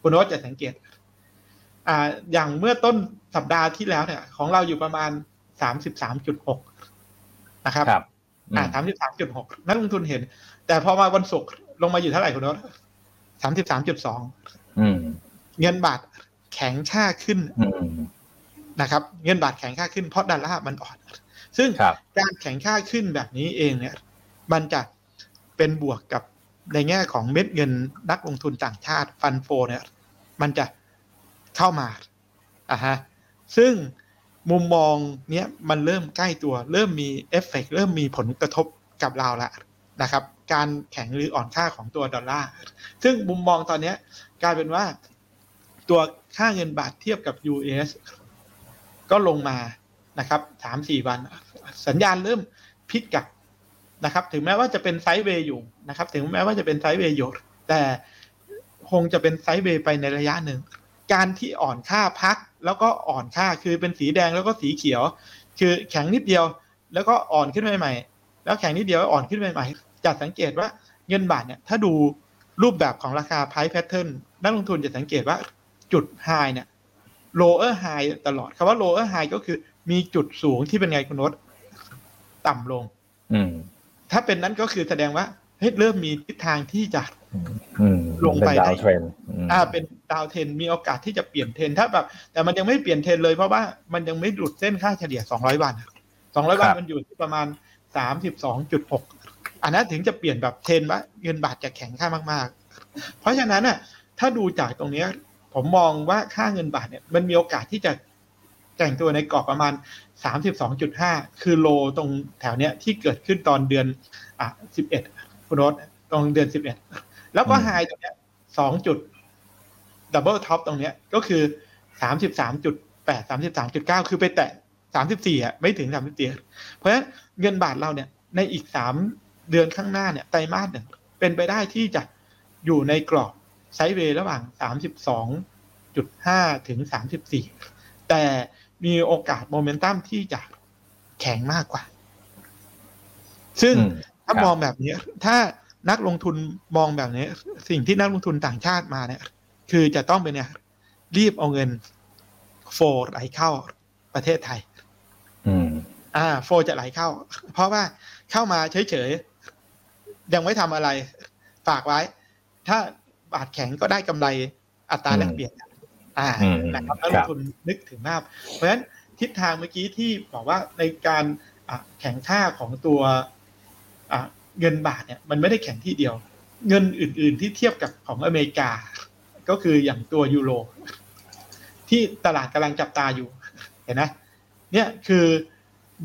คุณโน้ตจะสังเกตอ่าอย่างเมื่อต้นสัปดาห์ที่แล้วเนี่ยของเราอยู่ประมาณ สามสิบสามจุดหก นะครับ อ่า สามสิบสามจุดหก นักลงทุนเห็นแต่พอมาวันศุกร์ลงมาอยู่เท่าไหร่คุณโน้ต สามสิบสามจุดสอง อืมเงินบาทแข็งค่าขึ้นนะครับเงินบาทแข็งค่าขึ้นเพราะดอลลาร์มันอ่อนซึ่งการแข็งค่าขึ้นแบบนี้เองเนี่ยมันจะเป็นบวกกับในแง่ของเม็ดเงินนักลงทุนต่างชาติฟันโฟเนี่ยมันจะเข้ามาอ่ะฮะซึ่งมุมมองเนี้ยมันเริ่มใกล้ตัวเริ่มมีเอฟเฟกต์เริ่มมีผลกระทบกับเราละนะครับการแข็งหรืออ่อนค่าของตัวดอลลาร์ซึ่งมุมมองตอนนี้กลายเป็นว่าตัวค่าเงินบาทเทียบกับ ยู เอส ก็ลงมานะครับ สามถึงสี่ วันสัญญาณเริ่มพลิกกลับนะครับถึงแม้ว่าจะเป็นไซด์เวย์อยู่นะครับถึงแม้ว่าจะเป็นไซด์เวย์อยู่แต่คงจะเป็นไซด์เวย์ไปในระยะหนึ่งการที่อ่อนค่าพักแล้วก็อ่อนค่าคือเป็นสีแดงแล้วก็สีเขียวคือแข็งนิดเดียวแล้วก็อ่อนขึ้นใหม่ๆแล้วแข็งนิดเดียวอ่อนขึ้นใหม่ๆจะสังเกตว่าเงินบาทเนี่ยถ้าดูรูปแบบของราคา price pattern นักลงทุนจะสังเกตว่าจุด high เนี่ย lower high ตลอดคำว่า lower high ก็คือมีจุดสูงที่เป็นไงคุณโน้ตต่ำลงถ้าเป็นนั้นก็คือแสดงว่าเฮ้ยเริ่มมีทิศทางที่จะลงไปได้อ่าเป็นดาวเทรนมีโอกาสที่จะเปลี่ยนเทรนถ้าแบบแต่มันยังไม่เปลี่ยนเทรนเลยเพราะว่ามันยังไม่หลุดเส้นค่าเฉลี่ยสองร้อยวันสองร้อยวันมันอยู่ที่ประมาณ สามสิบสองจุดหก อันนั้นถึงจะเปลี่ยนแบบเทรนว่าเงินบาทจะแข็งค่ามากๆเพราะฉะนั้นน่ะถ้าดูจากตรงนี้ผมมองว่าค่าเงินบาทเนี่ยมันมีโอกาสที่จะแต่งตัวในกรอบประมาณ สามสิบสองจุดห้า คือโลตรงแถวเนี้ยที่เกิดขึ้นตอนเดือนอ่ะสิบเอ็ดคุณโรสตรงเดือนสิบเอ็ดแล้วก็ไฮตรงเนี้ยสองจุดดับเบิลท็อปตรงเนี้ยก็คือ สามสิบสามจุดแปด สามสิบสามจุดเก้า คือไปแตะสามสิบสี่อ่ะไม่ถึงสามสิบสี่เพราะฉะนั้นเงินบาทเราเนี่ยในอีกสามเดือนข้างหน้าเนี่ยไตรมาสหนึ่งเป็นไปได้ที่จะอยู่ในกรอบไซด์เวย์ระหว่าง สามสิบสองจุดห้า ถึง สามสิบสี่แต่มีโอกาสโมเมนตัมที่จะแข็งมากกว่าซึ่งถ้ามองแบบนี้ถ้านักลงทุนมองแบบนี้สิ่งที่นักลงทุนต่างชาติมาเนี่ยคือจะต้องเป็นเนี่ยรีบเอาเงินโฟร์ไหลเข้าประเทศไทยอ่าโฟร์จะไหลเข้าเพราะว่าเข้ามาเฉยๆยังไม่ทำอะไรฝากไว้ถ้าบาทแข็งก็ได้กำไรอัตราแลกเปลี่ยนอ่านะครับนักลงทุนนึกถึงภาพเพราะฉะนั้นทิศทางเมื่อกี้ที่บอกว่าในการแข็งค่าของตัวเงินบาทเนี่ยมันไม่ได้แข็งที่เดียวเงินอื่นๆที่เทียบกับของอเมริกาก็คืออย่างตัวยูโรที่ตลาดกำลังจับตาอยู่เห็นไหมเนี่ยคือ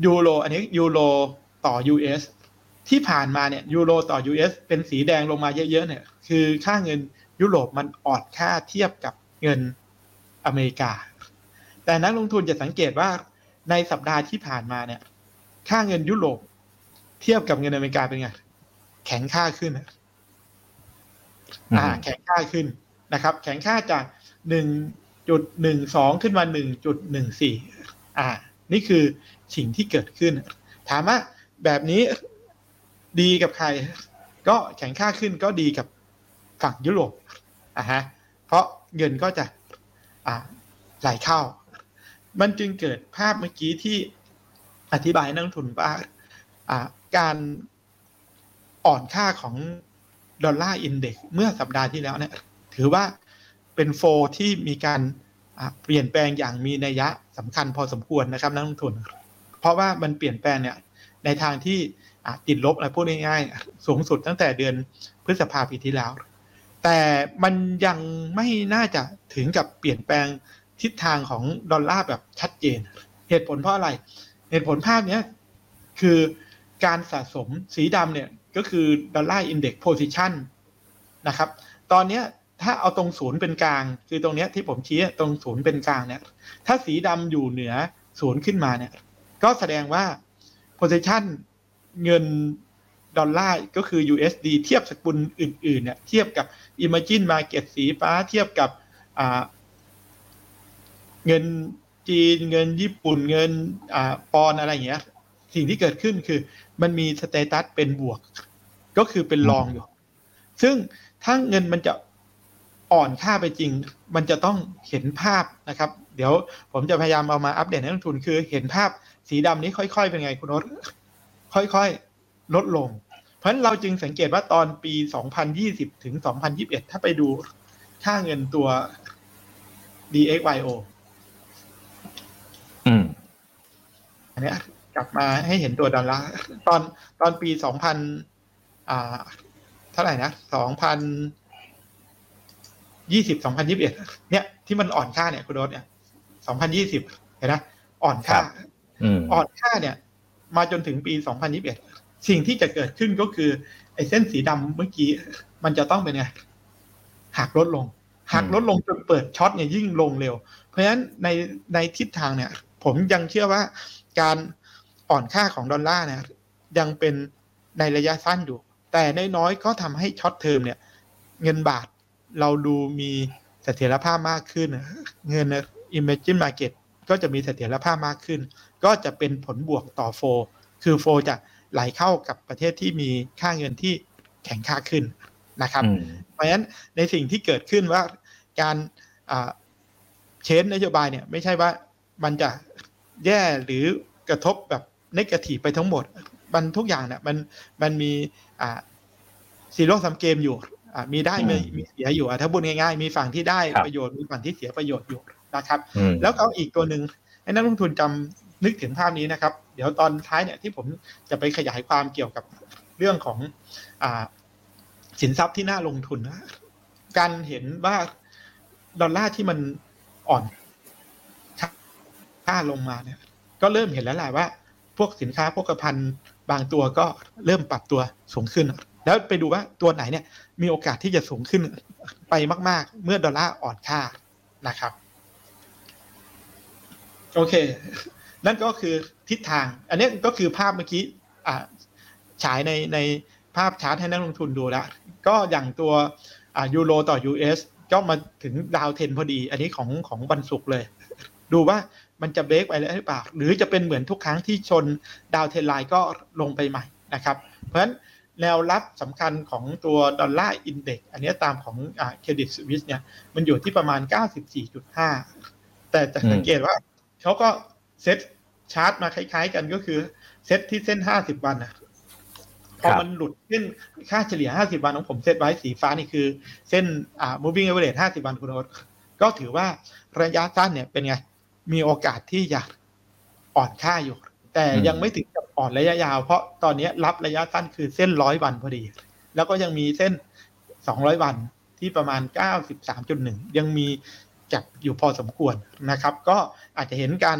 ยูโรอันนี้ยูโรต่อ ยู เอส ที่ผ่านมาเนี่ยยูโรต่อ ยู เอส เป็นสีแดงลงมาเยอะๆเนี่ยคือค่าเงินยุโรปมันอ่อนค่าเทียบกับเงินอเมริกาแต่นักลงทุนจะสังเกตว่าในสัปดาห์ที่ผ่านมาเนี่ยค่าเงินยุโรปเทียบกับเงินอเมริกาเป็นไงแข็งค่าขึ้นอ่าแข็งค่าขึ้นนะครับแข็งค่าจาก หนึ่งจุดหนึ่งสอง ขึ้นมา หนึ่งจุดหนึ่งสี่ อ่านี่คือสิ่งที่เกิดขึ้นถามว่าแบบนี้ดีกับใครก็แข็งค่าขึ้นก็ดีกับฝั่งยุโรปอ่ะฮะเพราะเงินก็จะอ่าไหลเข้ามันจึงเกิดภาพเมื่อกี้ที่อธิบายนักลงทุนว่าอ่าการอ่อนค่าของดอลลาร์อินเด็กซ์เมื่อสัปดาห์ที่แล้วเนี่ยถือว่าเป็นโฟที่มีการเปลี่ยนแปลงอย่างมีนัยยะสำคัญพอสมควรนะครับนักลงทุนเพราะว่ามันเปลี่ยนแปลงเนี่ยในทางที่ติดลบอะไรพูดง่ายๆสูงสุดตั้งแต่เดือนพฤษภาคมปีที่แล้วแต่มันยังไม่น่าจะถึงกับเปลี่ยนแปลงทิศทางของดอลลาร์แบบชัดเจนเหตุผลเพราะอะไรเหตุผลภาพนี้คือการสะสมสีดำเนี่ยก็คือดอลลาร์อินเด็กซ์โพซิชันนะครับตอนนี้ถ้าเอาตรงศูนย์เป็นกลางคือตรงนี้ที่ผมชี้ตรงศูนย์เป็นกลางเนี่ยถ้าสีดำอยู่เหนือศูนย์ขึ้นมาเนี่ยก็แสดงว่าโพซิชันเงินดอลลาร์ก็คือ ยู เอส ดี เทียบสกุลอื่นๆเนี่ยเทียบกับ Emerging Market สีฟ้าเทียบกับเงินจีนเงินญี่ปุ่นเงินปอนอะไรอย่างเงี้ยสิ่งที่เกิดขึ้นคือมันมีสเตตัสเป็นบวกก็คือเป็นรองอยู่ซึ่งถ้าเงินมันจะอ่อนค่าไปจริงมันจะต้องเห็นภาพนะครับเดี๋ยวผมจะพยายามเอามาอัปเดตให้นักลงทุนคือเห็นภาพสีดำนี้ค่อยๆเป็นไงคุณโน้ตค่อยๆ ลดลงเพราะฉะนั้นเราจึงสังเกตว่าตอนปีสองพันยี่สิบถึงสองพันยี่สิบเอ็ดถ้าไปดูค่าเงินตัว ดี เอ็กซ์ วาย โอ อืมอันนี้กลับมาให้เห็นตัวดอลลาร์ตอนตอนปีสองพันอ่าเท่าไหร่นะสองพันยี่สิบ สองพันยี่สิบเอ็ดเนี่ยที่มันอ่อนค่าเนี่ยคุณโดสเนี่ยสองพันยี่สิบเห็นนะอ่อนค่าอ่อนค่าเนี่ยมาจนถึงปีสองพันยี่สิบเอ็ดสิ่งที่จะเกิดขึ้นก็คือไอ้เส้นสีดำเมื่อกี้มันจะต้องเป็นไงหักลดลงหักลดลงจนเปิดช็อตเนี่ยยิ่งลงเร็วเพราะฉะนั้นในในทิศทางเนี่ยผมยังเชื่อว่าการอ่อนค่าของดอลลาร์เนี่ยยังเป็นในระยะสั้นอยู่แต่น้อยๆก็ทำให้ช็อตเทอมเนี่ยเงินบาทเราดูมีเสถียรภาพมากขึ้นเงิน Emerging Market ก็จะมีเสถียรภาพมากขึ้นก็จะเป็นผลบวกต่อโฟคือโฟจะไหลเข้ากับประเทศที่มีค่าเงินที่แข็งค่าขึ้นนะครับเพราะฉะนั้นในสิ่งที่เกิดขึ้นว่าการเชนนโยบายเนี่ยไม่ใช่ว่ามันจะแย่หรือกระทบแบบเนกาทีฟไปทั้งหมดมันทุกอย่างเนี่ยมันมันมีซีโร่ซัมเกมอยู่มีได้มีเสียอยู่ถ้าพูดง่ายๆมีฝั่งที่ได้ประโยชน์มีฝั่งที่เสียประโยชน์อยู่นะครับแล้วเอาอีกตัวหนึ่งให้นักลงทุนจำนึกถึงภาพนี้นะครับเดี๋ยวตอนท้ายเนี่ยที่ผมจะไปขยายความเกี่ยวกับเรื่องของอ่าสินทรัพย์ที่น่าลงทุนนะการเห็นว่าดอลลาร์ที่มันอ่อนค่าลงมาเนี่ยก็เริ่มเห็นแล้วแหละว่าพวกสินค้าโภคภัณฑ์บางตัวก็เริ่มปรับตัวสูงขึ้นแล้วไปดูว่าตัวไหนเนี่ยมีโอกาสที่จะสูงขึ้นไปมากๆเมื่อดอลลาร์อ่อนค่านะครับโอเคนั่นก็คือทิศทางอันนี้ก็คือภาพเมื่อกี้อ่าฉายในในภาพชาร์ตให้นักลงทุนดูแล้วก็อย่างตัวยูโรต่อ ยู เอส ก็มาถึงดาวเทนพอดีอันนี้ของของวันศุกร์เลยดูว่ามันจะเบรกไปแล้วหรือเปล่าหรือจะเป็นเหมือนทุกครั้งที่ชนดาวเทนไลน์ก็ลงไปใหม่นะครับเพราะฉะนั้นแนวรับสำคัญของตัวดอลลาร์อินเด็กซ์อันนี้ตามของเครดิตสวิสเนี่ยมันอยู่ที่ประมาณ เก้าสิบสี่จุดห้า แต่จะสังเกตว่าเขาก็เซตชาร์ตมาคล้ายๆกันก็คือเซตที่เส้นห้าสิบวันนะพอมันหลุดเส้นค่าเฉลี่ยห้าสิบวันของผมเซตไว้สีฟ้านี่คือเส้นอ่า moving average ห้าสิบวันคุณโอ๊ตก็ถือว่าระยะสั้นเนี่ยเป็นไงมีโอกาสที่จะอ่อนค่าอยู่แต่ยังไม่ถึงกับอ่อนระยะยาวเพราะตอนนี้รับระยะสั้นคือเส้นร้อยวันพอดีแล้วก็ยังมีเส้นสองร้อยวันที่ประมาณ เก้าสิบสามจุดหนึ่ง ยังมีจับอยู่พอสมควรนะครับก็อาจจะเห็นการ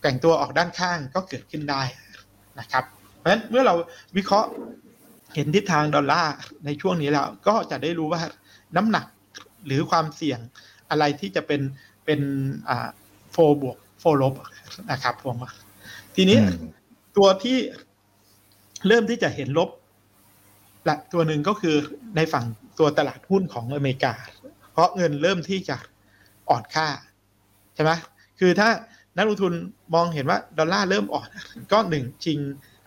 แกว่งตัวออกด้านข้างก็เกิดขึ้นได้นะครับเพราะฉะนั้นเมื่อเราวิเคราะห์เห็นทิศทางดอลลาร์ในช่วงนี้แล้วก็จะได้รู้ว่าน้ำหนักหรือความเสี่ยงอะไรที่จะเป็นเป็นอ่าโฟบวกโฟลบนะครับผมทีนี้ตัวที่เริ่มที่จะเห็นลบหลักตัวหนึ่งก็คือในฝั่งตัวตลาดหุ้นของอเมริกาเพราะเงินเริ่มที่จะอ่อนค่าใช่ไหมคือถ้านักลงทุนมองเห็นว่าดอลลาร์เริ่มอ่อนก็หนึ่งจริง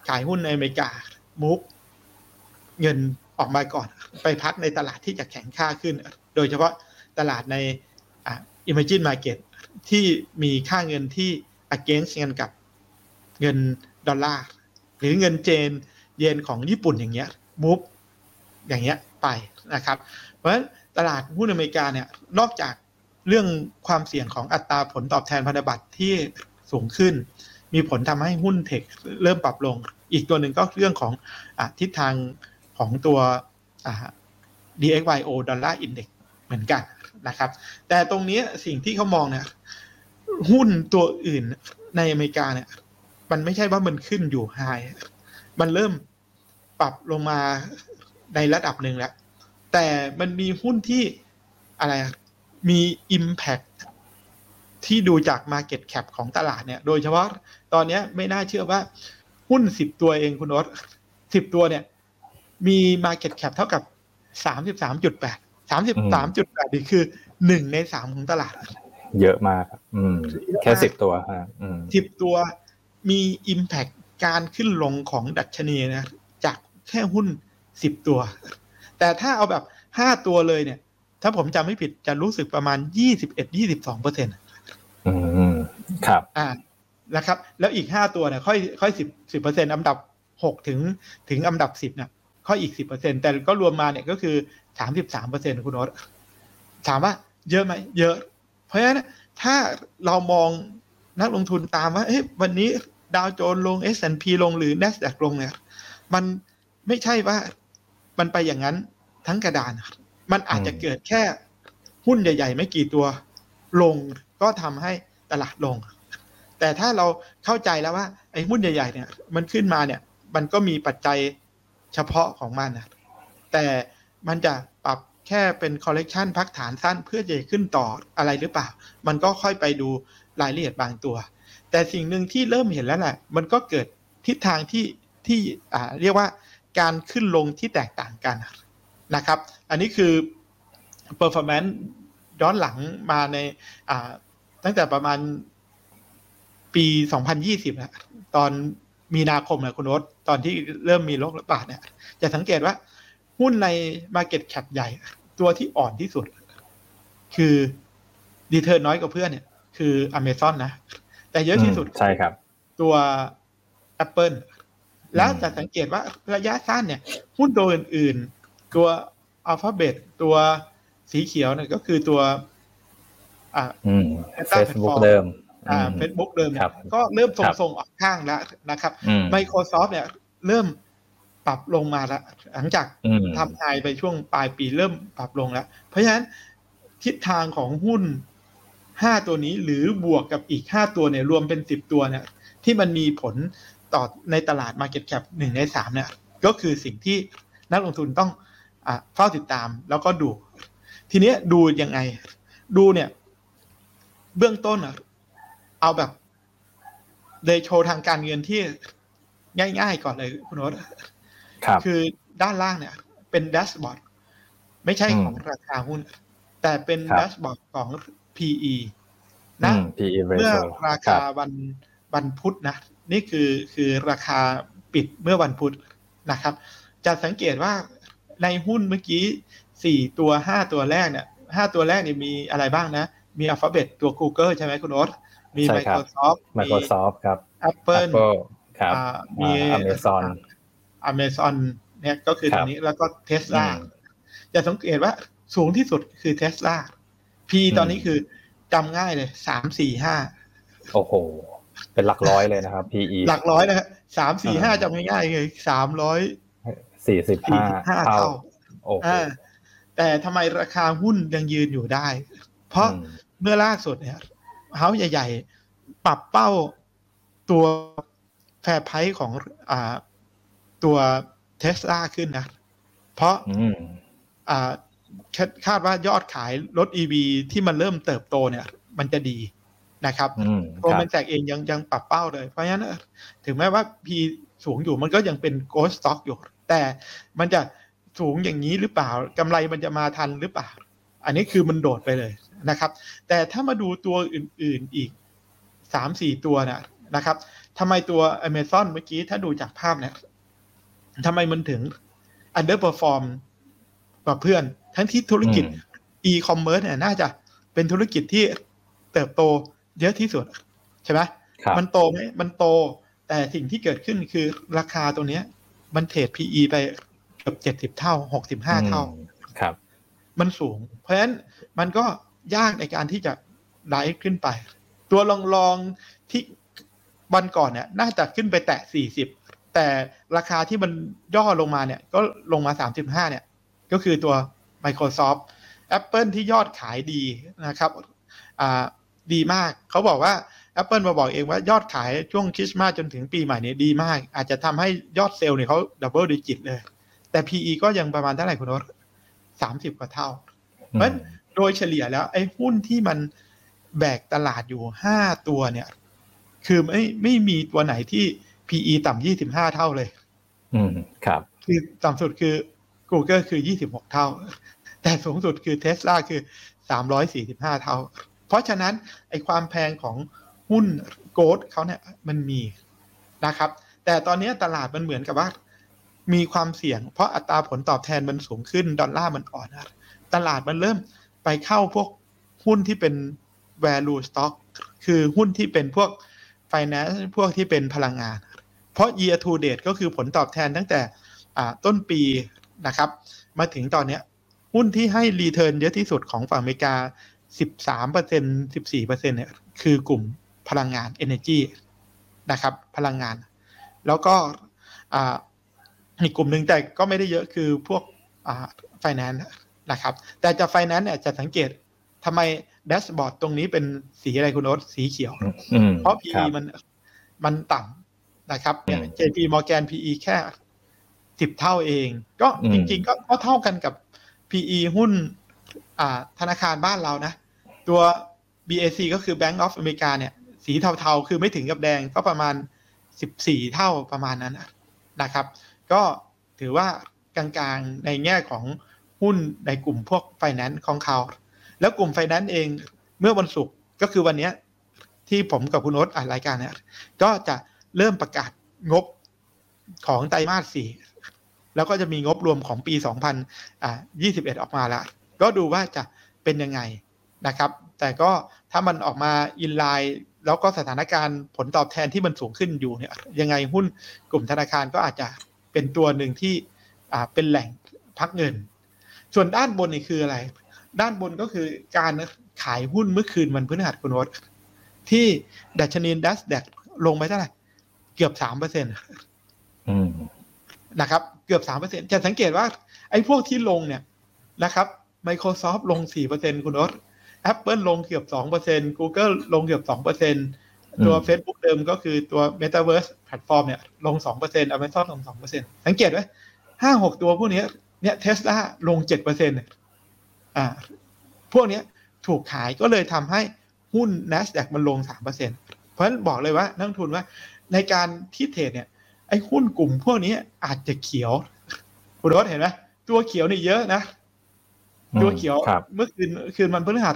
ขายหุ้นในอเมริกามุกเงินออกมาก่อนไปพักในตลาดที่จะแข็งค่าขึ้นโดยเฉพาะตลาดในอ่า Emerging Market ที่มีค่าเงินที่ against เงินกับเงินดอลลาร์หรือเงินเจนเยนของญี่ปุ่นอย่างเงี้ยมุกอย่างเงี้ยไปนะครับเพราะฉะนั้นตลาดหุ้นอเมริกาเนี่ยนอกจากเรื่องความเสี่ยงของอัตราผลตอบแทนพันธบัตรที่สูงขึ้นมีผลทำให้หุ้นเทคเริ่มปรับลงอีกตัวหนึ่งก็เรื่องของอทิศทางของตัว ดี เอ็กซ์ วาย โอ ดอลลาร์อินเด็กซ์เหมือนกันนะครับแต่ตรงนี้สิ่งที่เขามองเนี่ยหุ้นตัวอื่นในอเมริกาเนี่ยมันไม่ใช่ว่ามันขึ้นอยู่ไฮมันเริ่มปรับลงมาในระดับหนึ่งแล้วแต่มันมีหุ้นที่อะไรมี impactที่ดูจาก market cap ของตลาดเนี่ยโดยเฉพาะตอนนี้ไม่น่าเชื่อว่าหุ้นสิบตัวเองคุณโอ๊ตสิบตัวเนี่ยมี market cap เท่ากับ สามสิบสามจุดแปด สามสิบสามจุดแปด นี่คือหนึ่งในสามของตลาดเยอะมากอืมแค่สิบตัวฮะอืมสิบตัวมี impact การขึ้นลงของดัชนีนะจากแค่หุ้นสิบตัวแต่ถ้าเอาแบบห้าตัวเลยเนี่ยถ้าผมจำไม่ผิดจะรู้สึกประมาณ ยี่สิบเอ็ดถึงยี่สิบสองเปอร์เซ็นต์อืมครับอ่านะครับแล้วอีกห้าตัวเนี่ยค่อยค่อย สิบเปอร์เซ็นต์ อันดับ หกถึงถึงอันดับสิบเนี่ยก็อีก สิบเปอร์เซ็นต์ แต่ก็รวมมาเนี่ยก็คือ สามสิบสามเปอร์เซ็นต์ คุณโอ๊ตถามว่าเยอะไหมเยอะเพราะฉะนั้นถ้าเรามองนักลงทุนตามว่าเฮ้ยวันนี้ดาวโจนส์ลง เอส แอนด์ พี ลงหรือ Nasdaq ลงเนี่ยมันไม่ใช่ว่ามันไปอย่างนั้นทั้งกระดานมันอาจจะเกิดแค่หุ้นใหญ่ๆไม่กี่ตัวลงก็ทำให้ตลาดลงแต่ถ้าเราเข้าใจแล้วว่าไอ้หุ้นใหญ่ๆเนี่ยมันขึ้นมาเนี่ยมันก็มีปัจจัยเฉพาะของมันนะแต่มันจะปรับแค่เป็นคอลเลกชันพักฐานสั้นเพื่อจะขึ้นต่ออะไรหรือเปล่ามันก็ค่อยไปดูรายละเอียดบางตัวแต่สิ่งหนึ่งที่เริ่มเห็นแล้วแหละมันก็เกิดทิศทางที่ที่อ่าเรียกว่าการขึ้นลงที่แตกต่างกันนะครับอันนี้คือ performance ย้อนหลังมาในอ่าตั้งแต่ประมาณปีสองพันยี่สิบนะตอนมีนาคมนะคุณโอ๊ตตอนที่เริ่มมีโรคระบาดเนี่ยจะสังเกตว่าหุ้นใน market cap ใหญ่ตัวที่อ่อนที่สุดคือดีเทอร์น้อยกว่าเพื่อนเนี่ยคือ Amazon นะแต่เยอะที่สุดใช่ครับตัว Apple แล้วจะสังเกตว่าระยะสั้นเนี่ยหุ้นตัวอื่นๆตัว Alphabet ตัวสีเขียวเนี่ยก็คือตัวอ่า Facebook เดิมอ่า Facebook เดิมเนี่ยก็เริ่มส่งๆออกข้างแล้วนะครับ Microsoft เนี่ยเริ่มปรับลงมาแล้วหลังจากทำไฮไปช่วงปลายปีเริ่มปรับลงแล้วเพราะฉะนั้นทิศทางของหุ้นห้าตัวนี้หรือบวกกับอีกห้าตัวเนี่ยรวมเป็นสิบตัวเนี่ยที่มันมีผลต่อในตลาด Market Cap หนึ่งในสามเนี่ยก็คือสิ่งที่นักลงทุนต้องอ่ะเฝ้าติดตามแล้วก็ดูทีนี้ดูยังไงดูเนี่ยเบื้องต้นอ่ะเอาแบบเรโชทางการเงินที่ง่ายๆก่อนเลยคุณโอ๊ตครับคือด้านล่างเนี่ยเป็นแดชบอร์ดไม่ใช่ของราคาหุ้นแต่เป็นแดชบอร์ดของ พี อี นะ พี อี เมื่อราคาวันวันพุธนะนี่คือคือราคาปิดเมื่อวันพุธนะครับจะสังเกตว่าในหุ้นเมื่อกี้สี่ตัวห้าตัวแรกเนี่ยห้าตัวแรกเนี่ยมีอะไรบ้างนะมี Alphabet ตัว Google ใช่ไหมคุณโอ๊ตมี Microsoft Microsoft ครับ Apple ครับมี Amazon Amazon เนี่ยก็คือตรงนี้แล้วก็ Tesla จะสังเกตว่าสูงที่สุดคือ Tesla พี ตอนนี้คือจำง่ายเลยสาม สี่ ห้าโอ้โหเป็นหลักร้อยเลยนะครับ พี อี หลักร้อยนะสาม สี่ ห้าจำง่ายๆเลยสามร้อยสี่สิบห้าเท่าโอ้โหแต่ทำไมราคาหุ้นยังยืนอยู่ได้เพราะเมื่อล่าสุดเนี่ยเฮ้าใหญ่ๆปรับเป้าตัวแฟร์ไพรส์ของอ่าตัว Tesla ขึ้นนะเพราะอ่าคาดว่ายอดขายรถ อี วี ที่มันเริ่มเติบโตเนี่ยมันจะดีนะครับGoldman Sachsเองยังยังปรับเป้าเลยเพราะฉะนั้นถึงแม้ว่า P สูงอยู่มันก็ยังเป็น Growth Stock อยู่แต่มันจะสูงอย่างนี้หรือเปล่ากำไรมันจะมาทันหรือเปล่าอันนี้คือมันโดดไปเลยนะครับแต่ถ้ามาดูตัวอื่นๆอีก สาม สี่ ตัวนะนะครับทำไมตัว Amazon เมื่อกี้ถ้าดูจากภาพเนี่ยทำไมมันถึง underperform กว่าเพื่อนทั้งที่ธุรกิจ e-commerce เนี่ยน่าจะเป็นธุรกิจที่เติบโตเยอะที่สุดใช่ไหมมันโตไหมมันโตแต่สิ่งที่เกิดขึ้นคือราคาตัวเนี้ยมันเทรด พี อี ไปเกือบเจ็ดสิบเท่าหกสิบห้าเท่าครับมันสูงเพราะฉะนั้นมันก็ยากในการที่จะไล่ขึ้นไปตัวรองๆที่วันก่อนเนี่ยน่าจะขึ้นไปแตะสี่สิบแต่ราคาที่มันย่อลงมาเนี่ยก็ลงมาสามสิบห้าเนี่ยก็คือตัว Microsoft Apple ที่ยอดขายดีนะครับอ่าดีมากเขาบอกว่า Apple มาบอกเองว่ายอดขายช่วงคริสต์มาสจนถึงปีใหม่เนี่ยดีมากอาจจะทำให้ยอดเซลล์เนี่ยเขาดับเบิลดิจิตเลยแต่ พี อี ก็ยังประมาณเท่าไหร่คุณโอ๊ตสามสิบกว่าเท่าเพราะโดยเฉลี่ยแล้วไอ้หุ้นที่มันแบกตลาดอยู่ห้าตัวเนี่ยคือไม่ไม่มีตัวไหนที่ พี อี ต่ำยี่สิบห้าเท่าเลยอืมครับคือต่ำสุดคือ Google คือยี่สิบหกเท่าแต่สูงสุดคือ Tesla คือสามร้อยสี่สิบห้าเท่าเพราะฉะนั้นไอ้ความแพงของหุ้นโกลด์เขาเนี่ยมันมีนะครับแต่ตอนนี้ตลาดมันเหมือนกับว่ามีความเสี่ยงเพราะอัตราผลตอบแทนมันสูงขึ้นดอลลาร์มันอ่อนตลาดมันเริ่มไปเข้าพวกหุ้นที่เป็น value stock คือหุ้นที่เป็นพวก finance พวกที่เป็นพลังงาน เพราะ year to date ก็คือผลตอบแทนตั้งแต่ต้นปีนะครับมาถึงตอนนี้หุ้นที่ให้ return เยอะที่สุดของฝั่งอเมริกา สิบสามเปอร์เซ็นต์ สิบสี่เปอร์เซ็นต์ เนี่ยคือกลุ่มพลังงาน energy นะครับพลังงานแล้วก็อีกกลุ่มหนึ่งแต่ก็ไม่ได้เยอะคือพวกไฟแนนซ์นะครับแต่จะไฟแนนซ์เนี่ยจะสังเกตทำไมแดชบอร์ดตรงนี้เป็นสีอะไรคุณโอ๊ตสีเขียวเพราะ พี อี มันมันต่ำนะครับเนี่ย เจ พี Morgan พี อี แค่สิบเท่าเองก็จริงๆก็เท่ากันกับ พี อี หุ้นธนาคารบ้านเรานะตัว บี เอ ซี ก็คือ Bank of America เนี่ยสีเทาๆคือไม่ถึงกับแดงก็ประมาณสิบสี่เท่าประมาณนั้นนะครับก็ถือว่ากลางๆในแง่ของหุ้นในกลุ่มพวกไฟแนนซ์ของเขาแล้วกลุ่มไฟแนนซ์เองเมื่อวันศุกร์ก็คือวันนี้ที่ผมกับคุณโอ๊ตอ่านรายการเนี่ยก็จะเริ่มประกาศงบของไตรมาสสี่แล้วก็จะมีงบรวมของปีสองพันยี่สิบเอ็ดออกมาแล้วก็ดูว่าจะเป็นยังไงนะครับแต่ก็ถ้ามันออกมาอินไลน์แล้วก็สถานการณ์ผลตอบแทนที่มันสูงขึ้นอยู่เนี่ยยังไงหุ้นกลุ่มธนาคารก็อาจจะเป็นตัวหนึ่งที่เป็นแหล่งพักเงินส่วนด้านบนนี่คืออะไรด้านบนก็คือการขายหุ้นเมื่อคืนวันพฤหัสบดีคุณโอ๊ตที่ดัชนี Nasdaq ลงไปเท่าไหร่เกือบ สามเปอร์เซ็นต์ อืมนะครับเกือบ สามเปอร์เซ็นต์ จะสังเกตว่าไอ้พวกที่ลงเนี่ยนะครับ Microsoft ลง สี่เปอร์เซ็นต์ คุณโอ๊ต Apple ลงเกือบ สองเปอร์เซ็นต์ Google ลงเกือบ สองเปอร์เซ็นต์ ตัว Facebook เดิมก็คือตัว Metaverse Platform เนี่ยลง สองเปอร์เซ็นต์ Amazon ลง สองเปอร์เซ็นต์ สังเกตมั้ย ห้าหก ตัวพวกนี้เนี่ย Tesla ลง เจ็ดเปอร์เซ็นต์ เนี่ยอ่าพวกนี้ถูกขายก็เลยทำให้หุ้น Nasdaq มันลง สามเปอร์เซ็นต์ เพราะฉะนั้นบอกเลยว่านักทุนว่าในการที่เทรดเนี่ยไอ้หุ้นกลุ่มพวกนี้อาจจะเขียวคุณโรสเห็นไหมตัวเขียวนี่เยอะนะตัวเขียวเมื่อคืนคืนมันพฤหัส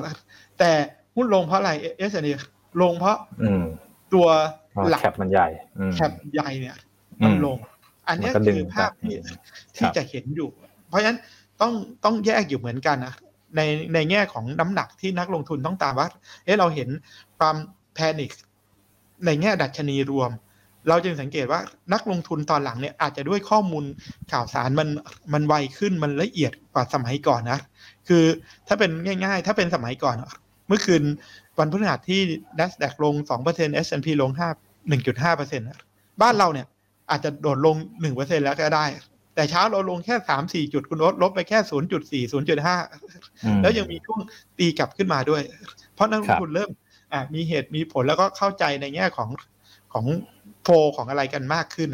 แต่หุ้นลงเพราะอะไร เอส แอนด์ พี ลงเพราะตัวหลักแคปมันใหญ่แคปใหญ่เนี่ยมันลงอันนี้คือภาพที่ที่จะเห็นอยู่เพราะฉะนั้นต้องต้องแยกอยู่เหมือนกันนะในในแง่ของน้ำหนักที่นักลงทุนต้องตามว่าเอ๊ะเราเห็นความแพนิคในแง่ดัชนีรวมเราจึงสังเกตว่านักลงทุนตอนหลังเนี่ยอาจจะด้วยข้อมูลข่าวสารมันมันไวขึ้นมันละเอียดกว่าสมัยก่อนนะคือถ้าเป็นง่ายๆถ้าเป็นสมัยก่อนเมื่อคืนวันพฤหัสที่ Nasdaq ลง สองเปอร์เซ็นต์ เอส แอนด์ พี ลง หนึ่งจุดห้าเปอร์เซ็นต์ บ้านเราเนี่ยอาจจะโดดลง หนึ่งเปอร์เซ็นต์ แล้วก็ได้แต่เช้าเราลงแค่ สามถึงสี่ จุดคุณโอ๊ตลบไปแค่ ศูนย์จุดสี่ ศูนย์จุดห้า แล้วยังมีช่วงตีกลับขึ้นมาด้วยเพราะนักลงทุนเริ่มอ่ะมีเหตุมีผลแล้วก็เข้าใจในแง่ของของโฟของอะไรกันมากขึ้น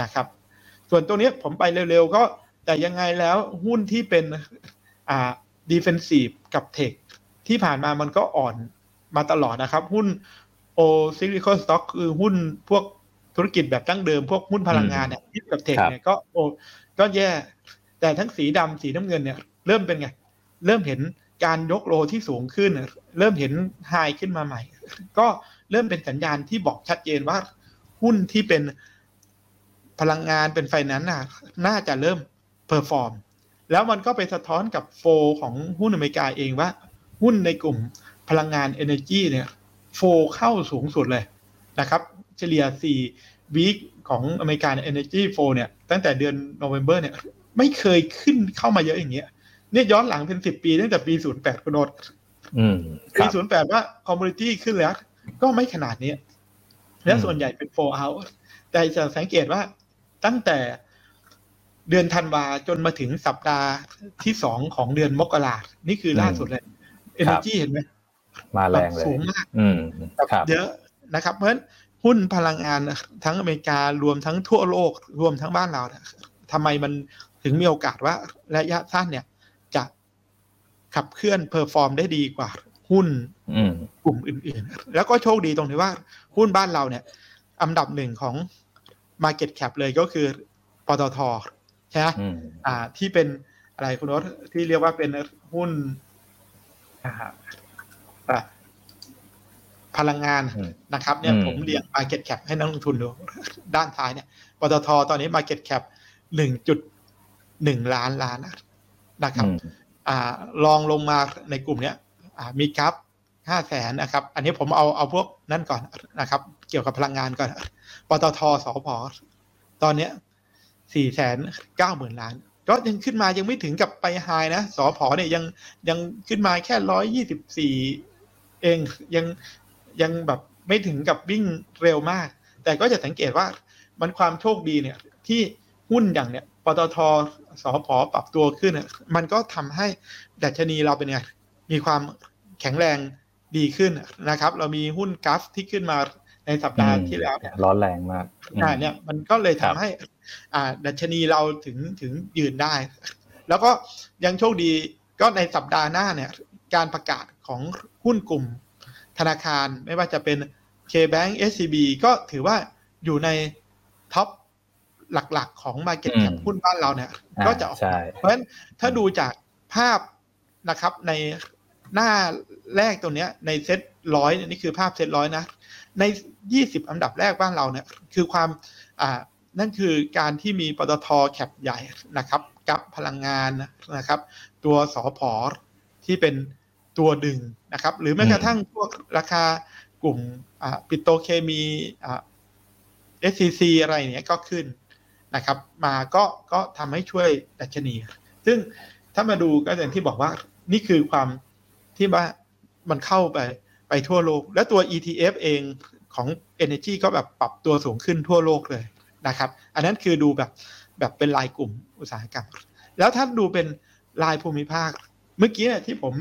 นะครับส่วนตัวนี้ผมไปเร็วๆก็แต่ยังไงแล้วหุ้นที่เป็นอ่า defensive กับ tech ที่ผ่านมามันก็อ่อนมาตลอดนะครับหุ้น O cyclical stock คือหุ้นพวกธุรกิจแบบตั้งเดิมพวกหุ้นพลังงานเนี่ยที่กับ tech เนี่ยก็โอก็แย่แต่ทั้งสีดำสีน้ำเงินเนี่ยเริ่มเป็นไงเริ่มเห็นการยกโลที่สูงขึ้นเริ่มเห็นไฮขึ้นมาใหม่ก็เริ่มเป็นสัญญาณที่บอกชัดเจนว่าหุ้นที่เป็นพลังงานเป็นไฟแนนซ์น่าจะเริ่มเพอร์ฟอร์มแล้วมันก็ไปสะท้อนกับโฟของหุ้นอเมริกาเองว่าหุ้นในกลุ่มพลังงาน Energy เนี่ยโฟเข้าสูงสุดเลยนะครับเฉลี่ยสี่ week ของอเมริกา Energy โฟเนี่ยตั้งแต่เดือน November เนี่ยไม่เคยขึ้นเข้ามาเยอะอย่างเงี้ยนี่ย้อนหลังเป็นสิบปีตั้งแต่ปีศูนย์แปดกระโดดปีศูนย์แปดว่า commodity ขึ้นแล้วก็ไม่ขนาดนี้และส่วนใหญ่เป็น four hours แต่จะสังเกตว่าตั้งแต่เดือนธันวาจนมาถึงสัปดาห์ที่สองของเดือนมกราคมนี่คือล่าสุดเลย energy เห็นไหมมาแรงเลยสูงมากเยอะนะครับเพราะฉะนั้นหุ้นพลังงานทั้งอเมริการวมทั้งทั่วโลกรวมทั้งบ้านเราทำไมมันถึงมีโอกาสว่าระยะสั้นเนี่ยจะขับเคลื่อนเพอร์ฟอร์มได้ดีกว่าหุ้นกลุ่มอื่นๆแล้วก็โชคดีตรงที่ว่าหุ้นบ้านเราเนี่ยอันดับหนึ่งของ market cap เลยก็คือปตท.ใช่ไหมอ่าที่เป็นอะไรคุณโน้ตที่เรียกว่าเป็นหุ้นพลังงานนะครับเนี่ยผมเรียง market cap ให้นักลงทุนดูด้านท้ายเนี่ยปตท.ตอนนี้ market cap หนึ่งจุดหนึ่ง ล้านล้านนะครับอ่าลองลงมาในกลุ่มเนี้ยมีครับ ห้าแสน นะครับอันนี้ผมเอาเอาพวกนั่นก่อนนะครับ กี่ยวกับพลังงานก่อนปตท.สผ.ตอนเนี้ย สี่แสนเก้าหมื่น ล้านก็ยังขึ้นมายังไม่ถึงกับไปไฮนะสผ.เนี่ยยังยังขึ้นมาแค่หนึ่งร้อยยี่สิบสี่เองยังยังแบบไม่ถึงกับวิ่งเร็วมากแต่ก็จะสังเกตว่ามันความโชคดีเนี่ยที่หุ้นอย่างเนี่ยปตท.สผ.ปรับตัวขึ้นเนี่ยมันก็ทำให้ดัชนีเราเป็นไงมีความแข็งแรงดีขึ้นนะครับเรามีหุ้นกราฟที่ขึ้นมาในสัปดาห์ที่แล้วเนี่ยร้อนแรงมากอ่าเนี่ยมันก็เลยทำให้อ่าดัชนีเราถึงถึงยืนได้แล้วก็ยังโชคดีก็ในสัปดาห์หน้าเนี่ยการประกาศของหุ้นกลุ่มธนาคารไม่ว่าจะเป็น K Bank เอส ซี บี ก็ถือว่าอยู่ในท็อปหลักๆของ market cap หุ้นบ้านเราเนี่ยก็จะออกเพราะฉะนั้นถ้าดูจากภาพนะครับในหน้าแรกตัวเนี้ยในเซตหนึ่งร้อยนี่คือภาพเซตหนึ่งร้อยนะในยี่สิบอันดับแรกบ้านเราเนี่ยคือความอ่านั่นคือการที่มีปตท.แคปใหญ่นะครับกับพลังงานนะครับตัวสผ.ที่เป็นตัวดึงนะครับหรือแม้กระทั่งพวกราคากลุ่มอ่าปิโตรเคมีอ่า เอส ซี ซี อะไรเนี้ยก็ขึ้นนะครับมาก็ก็ทำให้ช่วยดัชนีซึ่งถ้ามาดูก็อย่างที่บอกว่านี่คือความที่ว่ามันเข้าไปไปทั่วโลกและตัว อี ที เอฟ เองของ Energy ก็แบบปรับตัวสูงขึ้นทั่วโลกเลยนะครับอันนั้นคือดูแบบแบบเป็นรายกลุ่มอุตสาหกรรมแล้วถ้าดูเป็นรายภูมิภาคเมื่อกี้เนี่ยที่ผม